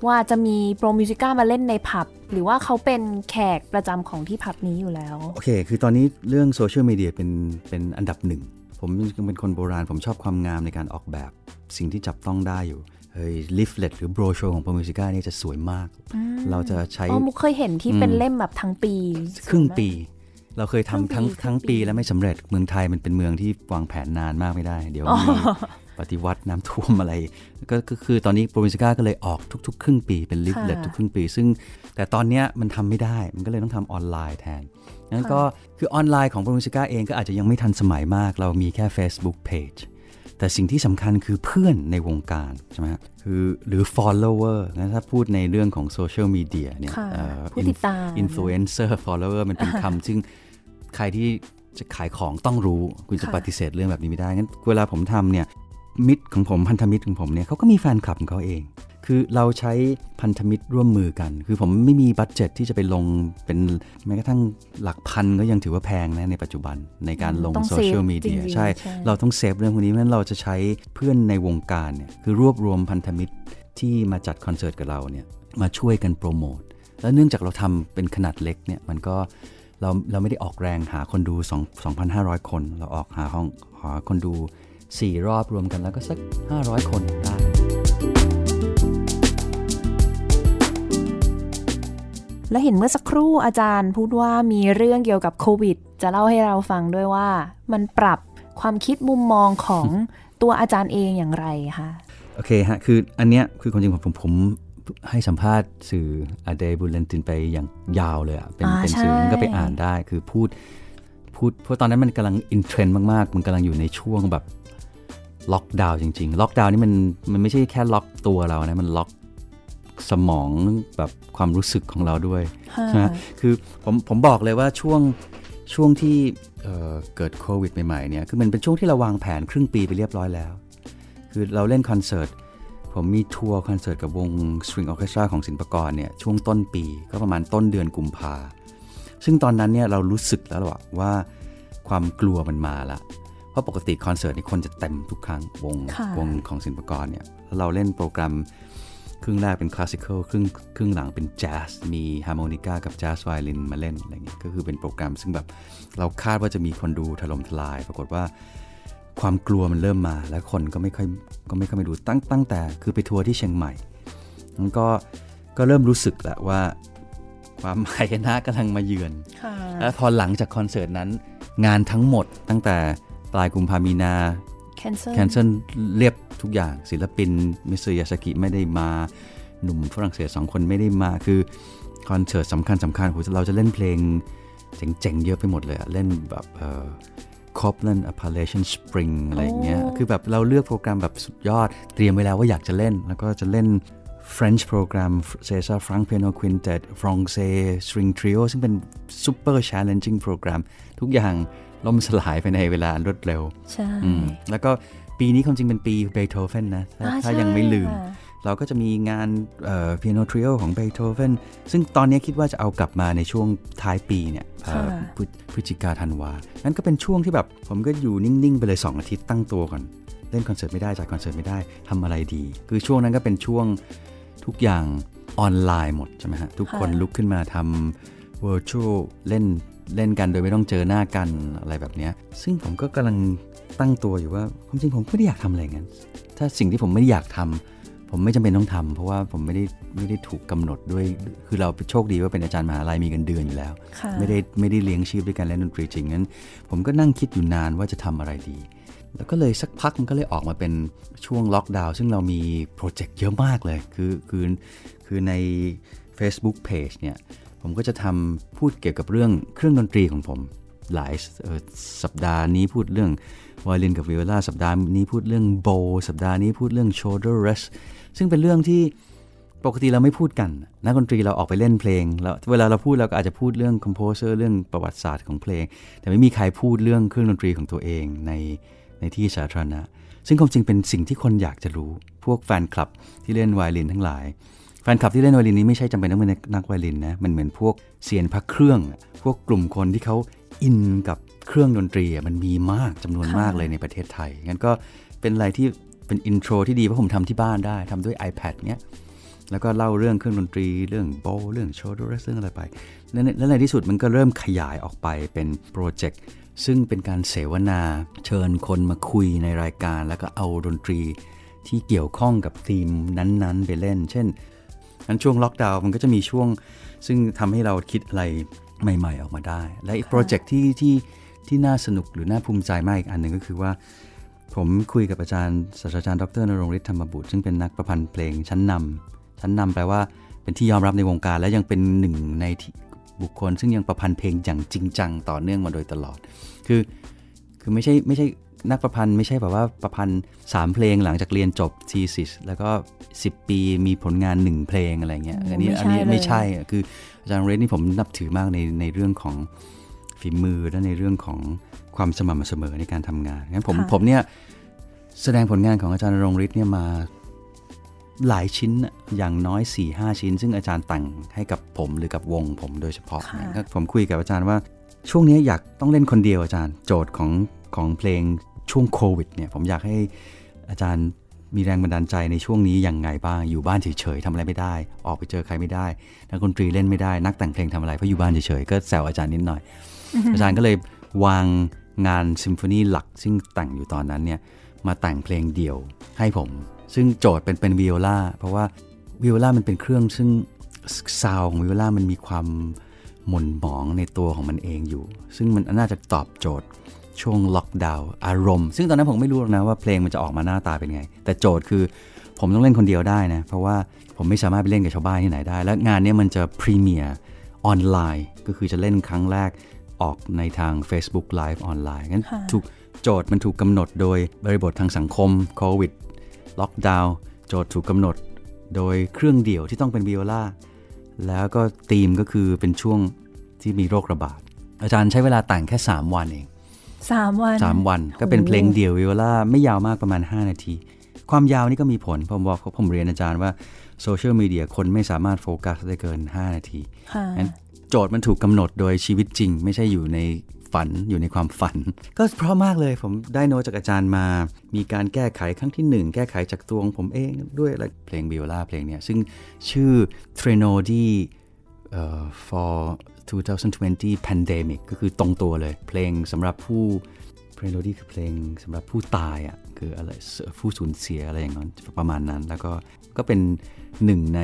ว่าจะมีโปรมิวสิก้ามาเล่นในผับหรือว่าเขาเป็นแขกประจำของที่ผับนี้อยู่แล้วโอเคคือตอนนี้เรื่องโซเชียลมีเดียเป็นอันดับหนึ่งผมเป็นคนโบราณผมชอบความงามในการออกแบบสิ่งที่จับต้องได้อยู่ลิฟเล็ตหรือโบรชัวร์ของโปรมิวสิก้านี่จะสวยมากเราจะใช้มุกเคยเห็นที่เป็นเล่มแบบทั้งปีครึ่งปีเราเคยทำทั้งปีแล้วไม่สำเร็จเมืองไทยมันเป็นเมืองที่วางแผนนานมากไม่ได้เดี๋ยวมีปฏิวัติน้ำท่วมอะไรก็คือตอนนี้โปรมิวสิก้าก็เลยออกทุกๆครึ่งปีเป็นลิฟเล็ตทุกครึ่งปีซึ่งแต่ตอนเนี้ยมันทำไม่ได้มันก็เลยต้องทำออนไลน์แทนนั่นก็คือออนไลน์ของโปรมิวสิก้าเองก็อาจจะยังไม่ทันสมัยมากเรามีแค่ Facebook Pageแต่สิ่งที่สำคัญคือเพื่อนในวงการใช่ไหมคือหรือ follower นะถ้าพูดในเรื่องของโซเชียลมีเดียเนี่ยผู้ติดตาม influencer follower มันเป็นคำซึ่งใครที่จะขายของต้องรู้คุณจะปฏิเสธเรื่องแบบนี้ไม่ได้งั้นเวลาผมทำเนี่ยมิตรของผมพันธมิตรของผมเนี่ยเขาก็มีแฟนคลับของเขาเองคือเราใช้พันธมิตรร่วมมือกันคือผมไม่มีบัดเจ็ตที่จะไปลงเป็นแม้กระทั่งหลักพันก็ยังถือว่าแพงนะในปัจจุบันในการลงโซเชียลมีเดียใช่เราต้องเซฟเรื่องพวกนี้เพราะฉะนั้นเราจะใช้เพื่อนในวงการเนี่ยคือรวบรวมพันธมิตรที่มาจัดคอนเสิร์ตกับเราเนี่ยมาช่วยกันโปรโมทแล้วเนื่องจากเราทำเป็นขนาดเล็กเนี่ยมันก็เราไม่ได้ออกแรงหาคนดู 2,500 คนเราออกหาคนดู4รอบรวมกันแล้วก็สัก500คนได้และเห็นเมื่อสักครู่อาจารย์พูดว่ามีเรื่องเกี่ยวกับโควิดจะเล่าให้เราฟังด้วยว่ามันปรับความคิดมุมมองของตัวอาจารย์เองอย่างไรคะโอเคฮะคืออันเนี้ยคือความจริงผมให้สัมภาษณ์สื่ออเดบุลเลนตินไปอย่างยาวเลยอะเป็นสื่อมันก็ไปอ่านได้คือพูดเพราะตอนนั้นมันกำลังอินเทรนด์มากๆมันกำลังอยู่ในช่วงแบบล็อกดาวน์จริงๆล็อกดาวน์นี่มันไม่ใช่แค่ล็อกตัวเรานะมันล็อกสมองแบบความรู้สึกของเราด้วยใช่ไหมคือผมบอกเลยว่าช่วงที่เกิดโควิดใหม่ๆเนี่ยคือมันเป็นช่วงที่เราวางแผนครึ่งปีไปเรียบร้อยแล้วคือเราเล่นคอนเสิร์ตผมมีทัวร์คอนเสิร์ตกับวง String Orchestra ของศิลปากรเนี่ยช่วงต้นปีก็ประมาณต้นเดือนกุมภาซึ่งตอนนั้นเนี่ยเรารู้สึกแล้วว่าความกลัวมันมาละเพราะปกติคอนเสิร์ตนี่คนจะเต็มทุกครั้งวงของศิลปากรเนี่ยเราเล่นโปรแกรมครึ่งแรกเป็นคลาสสิคอลครึ่งหลังเป็นแจ๊สมีฮาร์โมนิก้ากับแจ๊สไวโอลินมาเล่นอะไรเงี้ยก็คือเป็นโปรแกรมซึ่งแบบเราคาดว่าจะมีคนดูถล่มทลายปรากฏว่าความกลัวมันเริ่มมาแล้วคนก็ไม่ค่อยดูตั้งแต่คือไปทัวร์ที่เชียงใหม่มันก็เริ่มรู้สึกแล้วว่าความหายนะกำลังมาเยือนแล้วพอหลังจากคอนเสิร์ตนั้นงานทั้งหมดตั้งแต่ปลายกุมภาพันธ์มีนาcancel เรียบทุกอย่างศิลปินมิสเตอร์ยาสกิไม่ได้มาหนุ่มฝรั่งเศส2คนไม่ได้มาคือคอนเสิร์ตสำคัญเราจะเล่นเพลงเจ๋งๆเยอะไปหมดเลยเล่นแบบCopland Appalachian Spring อะไรอย่างเงี้ยคือแบบเราเลือกโปรแกรมแบบสุดยอดเตรียมไว้แล้วว่าอยากจะเล่นแล้วก็จะเล่น French program César Franck Piano Quintet Francais String Trio ซึ่งเป็น super challenging program ทุกอย่างล่มสลายไปในเวลารวดเร็วใช่แล้วก็ปีนี้ความจริงเป็นปีเบโธเฟนนะถ้ายังไม่ลืมเราก็จะมีงานเปียโนทริโอของเบโธเฟนซึ่งตอนนี้คิดว่าจะเอากลับมาในช่วงท้ายปีเนี่ยพฤศจิกาธันวานั้นก็เป็นช่วงที่แบบผมก็อยู่นิ่งๆไปเลย2อาทิตย์ตั้งตัวก่อนเล่นคอนเสิร์ตไม่ได้จัดคอนเสิร์ตไม่ได้ทำอะไรดีคือช่วงนั้นก็เป็นช่วงทุกอย่างออนไลน์หมดใช่ไหมฮะทุกคนลุกขึ้นมาทำ virtual เล่นกันโดยไม่ต้องเจอหน้ากันอะไรแบบนี้ซึ่งผมก็กำลังตั้งตัวอยู่ว่าความจริงผมไม่ได้อยากทำอะไรงั้นถ้าสิ่งที่ผมไม่ได้อยากทำผมไม่จำเป็นต้องทำเพราะว่าผมไม่ได้ถูกกำหนดด้วยคือเราโชคดีว่าเป็นอาจารย์มหาลัยมีเงินเดือนอยู่แล้วไม่ได้เลี้ยงชีพด้วยการเล่นดนตรีจริงงั้นผมก็นั่งคิดอยู่นานว่าจะทำอะไรดี แล้วก็เลยสักพักมันก็เลยออกมาเป็นช่วงล็อกดาวน์ซึ่งเรามีโปรเจกต์เยอะมากเลยคือใน Facebook Page เนี่ยผมก็จะทำพูดเกี่ยวกับเรื่องเครื่องดนตรีของผมหลายสัปดาห์นี้พูดเรื่องไวโอลินกับวิโอลาสัปดาห์นี้พูดเรื่องโบว์สัปดาห์นี้พูดเรื่อง shoulder rest ซึ่งเป็นเรื่องที่ปกติเราไม่พูดกันนักดนตรีเราออกไปเล่นเพลงแล้วเวลาเราพูดเราก็อาจจะพูดเรื่องคอมโพเซอร์เรื่องประวัติศาสตร์ของเพลงแต่ไม่มีใครพูดเรื่องเครื่องดนตรีของตัวเองในที่สาธารณะซึ่งความจริงเป็นสิ่งที่คนอยากจะรู้พวกแฟนคลับที่เล่นไวโอลินทั้งหลายแฟนคลับที่เล่นไวโอลินนี้ไม่ใช่จำเป็นต้องเป็นนักไวโอลินนะมันเหมือนพวกเซียนพระเครื่องพวกกลุ่มคนที่เขาอินกับเครื่องดนตรีมันมีมากจำนวนมากเลยในประเทศไทยงั้นก็เป็นอะไรที่เป็นอินโทรที่ดีเพราะผมทำที่บ้านได้ทำด้วย iPad เนี้ยแล้วก็เล่าเรื่องเครื่องดนตรีเรื่องโบว์เรื่องโชว์ดนตรีเรื่องอะไรไปแล้วในที่สุดมันก็เริ่มขยายออกไปเป็นโปรเจกต์ซึ่งเป็นการเสวนาเชิญคนมาคุยในรายการแล้วก็เอาดนตรีที่เกี่ยวข้องกับธีมนั้นๆไปเล่นเช่นนั้นช่วงล็อกดาวน์มันก็จะมีช่วงซึ่งทำให้เราคิดอะไรใหม่ๆออกมาได้และอีกโปรเจกต์ที่น่าสนุกหรือน่าภูมิใจมากอีกอันหนึ่งก็คือว่าผมคุยกับอาจารย์ศาสตราจารย์ดร.ณรงค์ฤทธิ์ธรรมบุตรซึ่งเป็นนักประพันธ์เพลงชั้นนำแปลว่าเป็นที่ยอมรับในวงการและยังเป็นหนึ่งในบุคคลซึ่งยังประพันธ์เพลงอย่างจริงจังต่อเนื่องมาโดยตลอดคือไม่ใช่นักประพันธ์ไม่ใช่แบบว่าประพันธ์3เพลงหลังจากเรียนจบ thesis แล้วก็10ปีมีผลงาน1เพลงอะไรเงี้ยอันนี้ไม่ใช่คืออาจารย์เรนนี่ผมนับถือมากในเรื่องของฝีมือและในเรื่องของความสม่ำเสมอในการทำงานงั้นผมเนี่ยแสดงผลงานของอาจารย์ณรงค์ฤทธิ์เนี่ยมาหลายชิ้นอย่างน้อย 4-5 ชิ้นซึ่งอาจารย์แต่งให้กับผมหรือกับวงผมโดยเฉพาะนะผมคุยกับอาจารย์ว่าช่วงนี้อยากต้องเล่นคนเดียวอาจารย์โจทย์ของเพลงช่วงโควิดเนี่ยผมอยากให้อาจารย์มีแรงบันดาลใจในช่วงนี้อย่างไงบ้างอยู่บ้านเฉยๆทำอะไรไม่ได้ออกไปเจอใครไม่ได้นักดนตรีเล่นไม่ได้นักแต่งเพลงทำอะไรเพราะอยู่บ้านเฉยๆก็แซวอาจารย์นิดหน่อย อาจารย์ก็เลยวางงานซิมโฟนีหลักซึ่งแต่งอยู่ตอนนั้นเนี่ยมาแต่งเพลงเดี่ยวให้ผมซึ่งโจทย์เป็นวิโอลาเพราะว่าวิโอลามันเป็นเครื่องซึ่งซาวของวิโอลามันมีความหม่นหมองในตัวของมันเองอยู่ซึ่งมันน่าจะตอบโจทย์ช่วงล็อกดาวน์อารมณ์ซึ่งตอนนั้นผมไม่รู้นะว่าเพลงมันจะออกมาหน้าตาเป็นไงแต่โจทย์คือผมต้องเล่นคนเดียวได้นะเพราะว่าผมไม่สามารถไปเล่นกับชาวบ้านที่ไหนได้และงานนี้มันจะพรีเมียร์ออนไลน์ก็คือจะเล่นครั้งแรกออกในทาง Facebook Live ออนไลน์งั้นถูกโจทย์มันถูกกำหนดโดยบริบททางสังคมโควิดล็อกดาวน์โจทย์ถูกกำหนดโดยเครื่องเดี่ยวที่ต้องเป็นวิโอลาแล้วก็ธีมก็คือเป็นช่วงที่มีโรคระบาดอาจารย์ใช้เวลาแต่งแค่3วันเอง3 วันก็เป็นเพลงเดี่ยววิโอลาไม่ยาวมากประมาณ5นาทีความยาวนี่ก็มีผลผมเรียนอาจารย์ว่าโซเชียลมีเดียคนไม่สามารถโฟกัสได้เกิน5นาทีงั้นโจทย์มันถูกกำหนดโดยชีวิตจริงไม่ใช่อยู่ในฝันอยู่ในความฝันก็เพราะมากเลยผมได้โน้ตจากอาจารย์มามีการแก้ไขครั้งที่1แก้ไขจากตัวของผมเองด้วยอะไรเพลงวิโอลาเพลงเนี้ยซึ่งชื่อ Trinody for 2020 Pandemic ก็คือตรงตัวเลยเพลงสำหรับผู้ Trinody คือเพลงสำหรับผู้ตายอ่ะคืออะไรผู้สูญเสียอะไรอย่างนั้นประมาณนั้นแล้วก็เป็นหนึ่งใน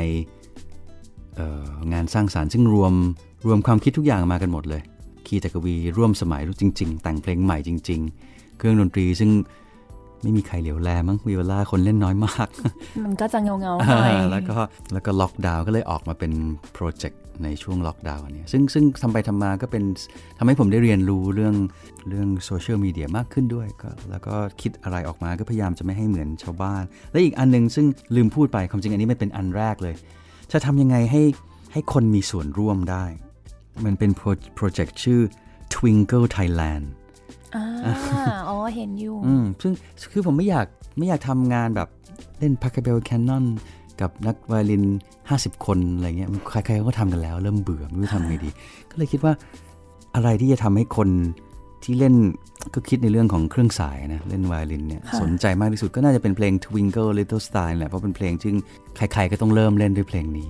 งานสร้างสรรค์ซึ่งรวมความคิดทุกอย่างมากันหมดเลยคีตกวีร่วมสมัยรู้จริงๆแต่งเพลงใหม่จริงๆเครื่องดนตรีซึ่งไม่มีใครเหลียวแลมั้งวิโอลาคนเล่นน้อยมากมันก็จะเงาๆหน่อยแล้วก็ล็อกดาวน์ก็เลยออกมาเป็นโปรเจกต์ในช่วงล็อกดาวน์เนี่ยซึ่งทำไปทำมาก็เป็นทำให้ผมได้เรียนรู้เรื่องโซเชียลมีเดียมากขึ้นด้วยแล้วก็คิดอะไรออกมาก็พยายามจะไม่ให้เหมือนชาวบ้านและอีกอันนึงซึ่งลืมพูดไปความจริงอันนี้ไม่เป็นอันแรกเลยจะทำยังไงให้คนมีส่วนร่วมได้มันเป็นโปรเจกต์ชื่อ Twinkle Thailand อ๋อเห็นอยู่ซึ่งคือผมไม่อยากทำงานแบบเล่น Pachelbel Canon กับนักไวโอลิน50คนอะไรเงี้ยใครๆก็ทำกันแล้วเริ่มเบื่อไม่รู้ทำไงดีก็เลยคิดว่าอะไรที่จะทำให้คนที่เล่นก็คิดในเรื่องของเครื่องสายนะเล่นไวโอลินเนี่ยสนใจมากที่สุดก็น่าจะเป็นเพลง Twinkle Little Star แหละเพราะเป็นเพลงซึ่งใครๆก็ต้องเริ่มเล่นด้วยเพลงนี้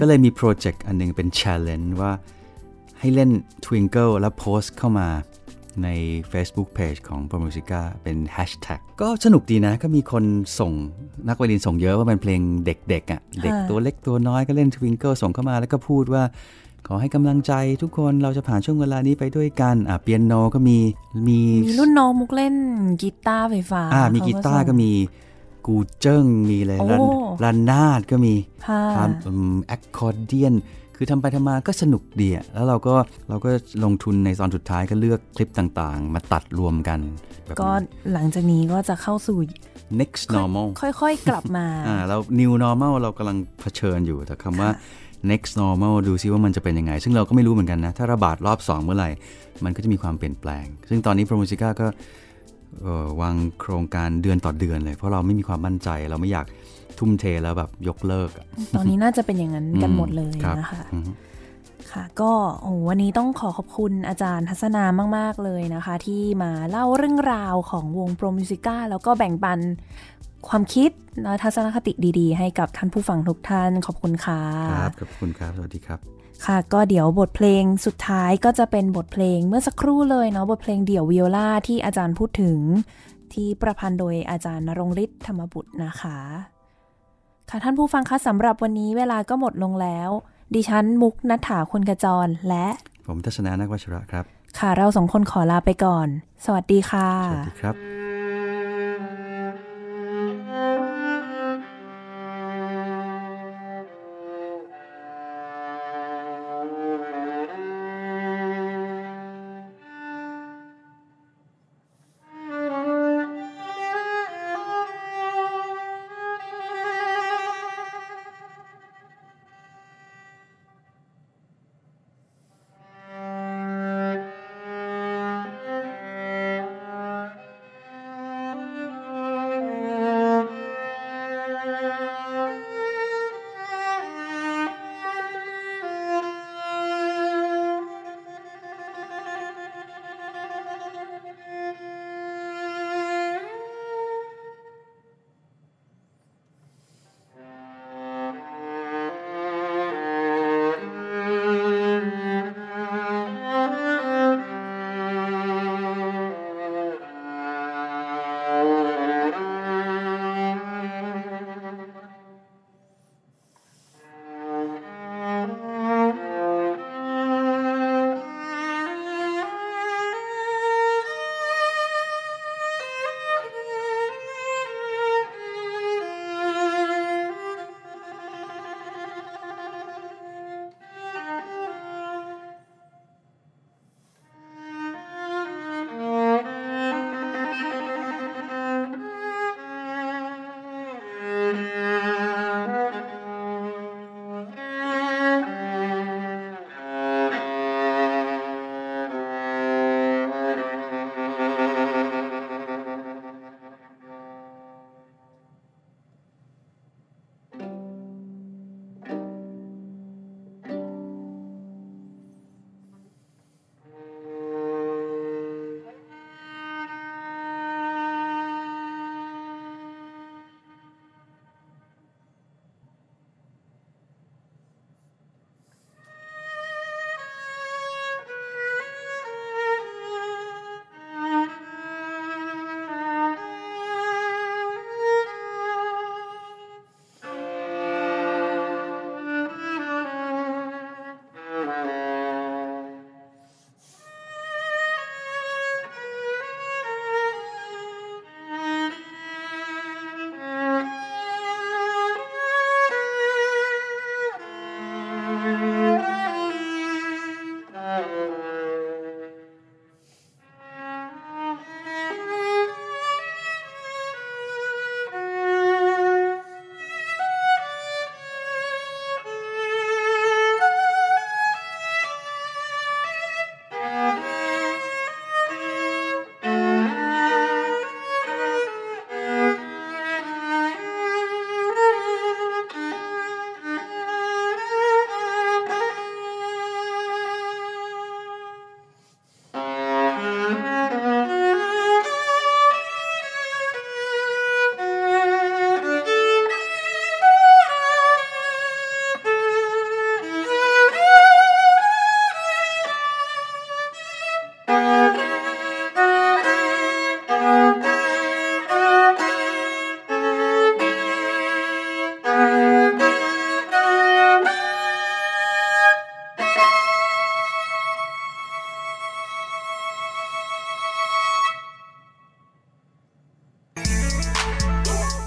ก็เลยมีโปรเจกต์อันนึงเป็น challenge ว่าให้เล่น Twinkle แล้วโพสต์เข้ามาใน Facebook Page ของ Promusica เป็นแฮชแท็กก็สนุกดีนะก็มีคนส่งนักไวโอลินส่งเยอะว่าเป็นเพลงเด็กๆอ่ะเด็กตัวเล็กตัวน้อยก็เล่น Twinkle ส่งเข้ามาแล้วก็พูดว่า ขอให้กำลังใจทุกคนเราจะผ่านช่วงเวลานี้ไปด้วยกันเปียโนก็มีรุ่นน้องมุกเล่นกีตาร์ไฟฟ้ามีกีตาร์ก็มีกูเจิ้งมีเลยรันนาดก็มีครับแอคคอร์เดียนคือทำไปทำมาก็สนุกดีแล้วเราก็ลงทุนในตอนสุดท้ายก็เลือกคลิปต่างๆมาตัดรวมกันก็หลังจากนี้ก็จะเข้าสู่ next normal ค่อยๆกลับมาเรา new normal เรากำลังเผชิญอยู่แต่คำว่า next normal ดูซิว่ามันจะเป็นยังไงซึ่งเราก็ไม่รู้เหมือนกันนะถ้าระบาดรอบ2เมื่อไหร่มันก็จะมีความเปลี่ยนแปลงซึ่งตอนนี้โปรโมชิก้าก็วางโครงการเดือนต่อเดือนเลยเพราะเราไม่มีความมั่นใจเราไม่อยากทุ่มเทแล้วแบบยกเลิกตอนนี้น่าจะเป็นอย่างนั้นกันหมดเลยนะคะค่ะก็วันนี้ต้องขอขอบคุณอาจารย์ทัศนามากๆเลยนะคะที่มาเล่าเรื่องราวของวงโปรมิวสิก้าแล้วก็แบ่งปันความคิดและทัศนคติดีๆให้กับท่านผู้ฟังทุกท่านขอบคุณค่ะครับขอบคุณครับสวัสดีครับค่ะก็เดี๋ยวบทเพลงสุดท้ายก็จะเป็นบทเพลงเมื่อสักครู่เลยเนาะบทเพลงเดี่ยวไวโอลาที่อาจารย์พูดถึงที่ประพันธ์โดยอาจารย์ณรงค์ฤทธิ์ธรรมบุตรนะคะค่ะท่านผู้ฟังคะสำหรับวันนี้เวลาก็หมดลงแล้วดิฉันมุกณัฐฐาคุณกจรและผมทัศนะนักวัชระครับค่ะเราสองคนขอลาไปก่อนสวัสดีค่ะสวัสดีครับ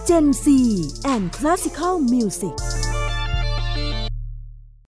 Gen Z and Classical Music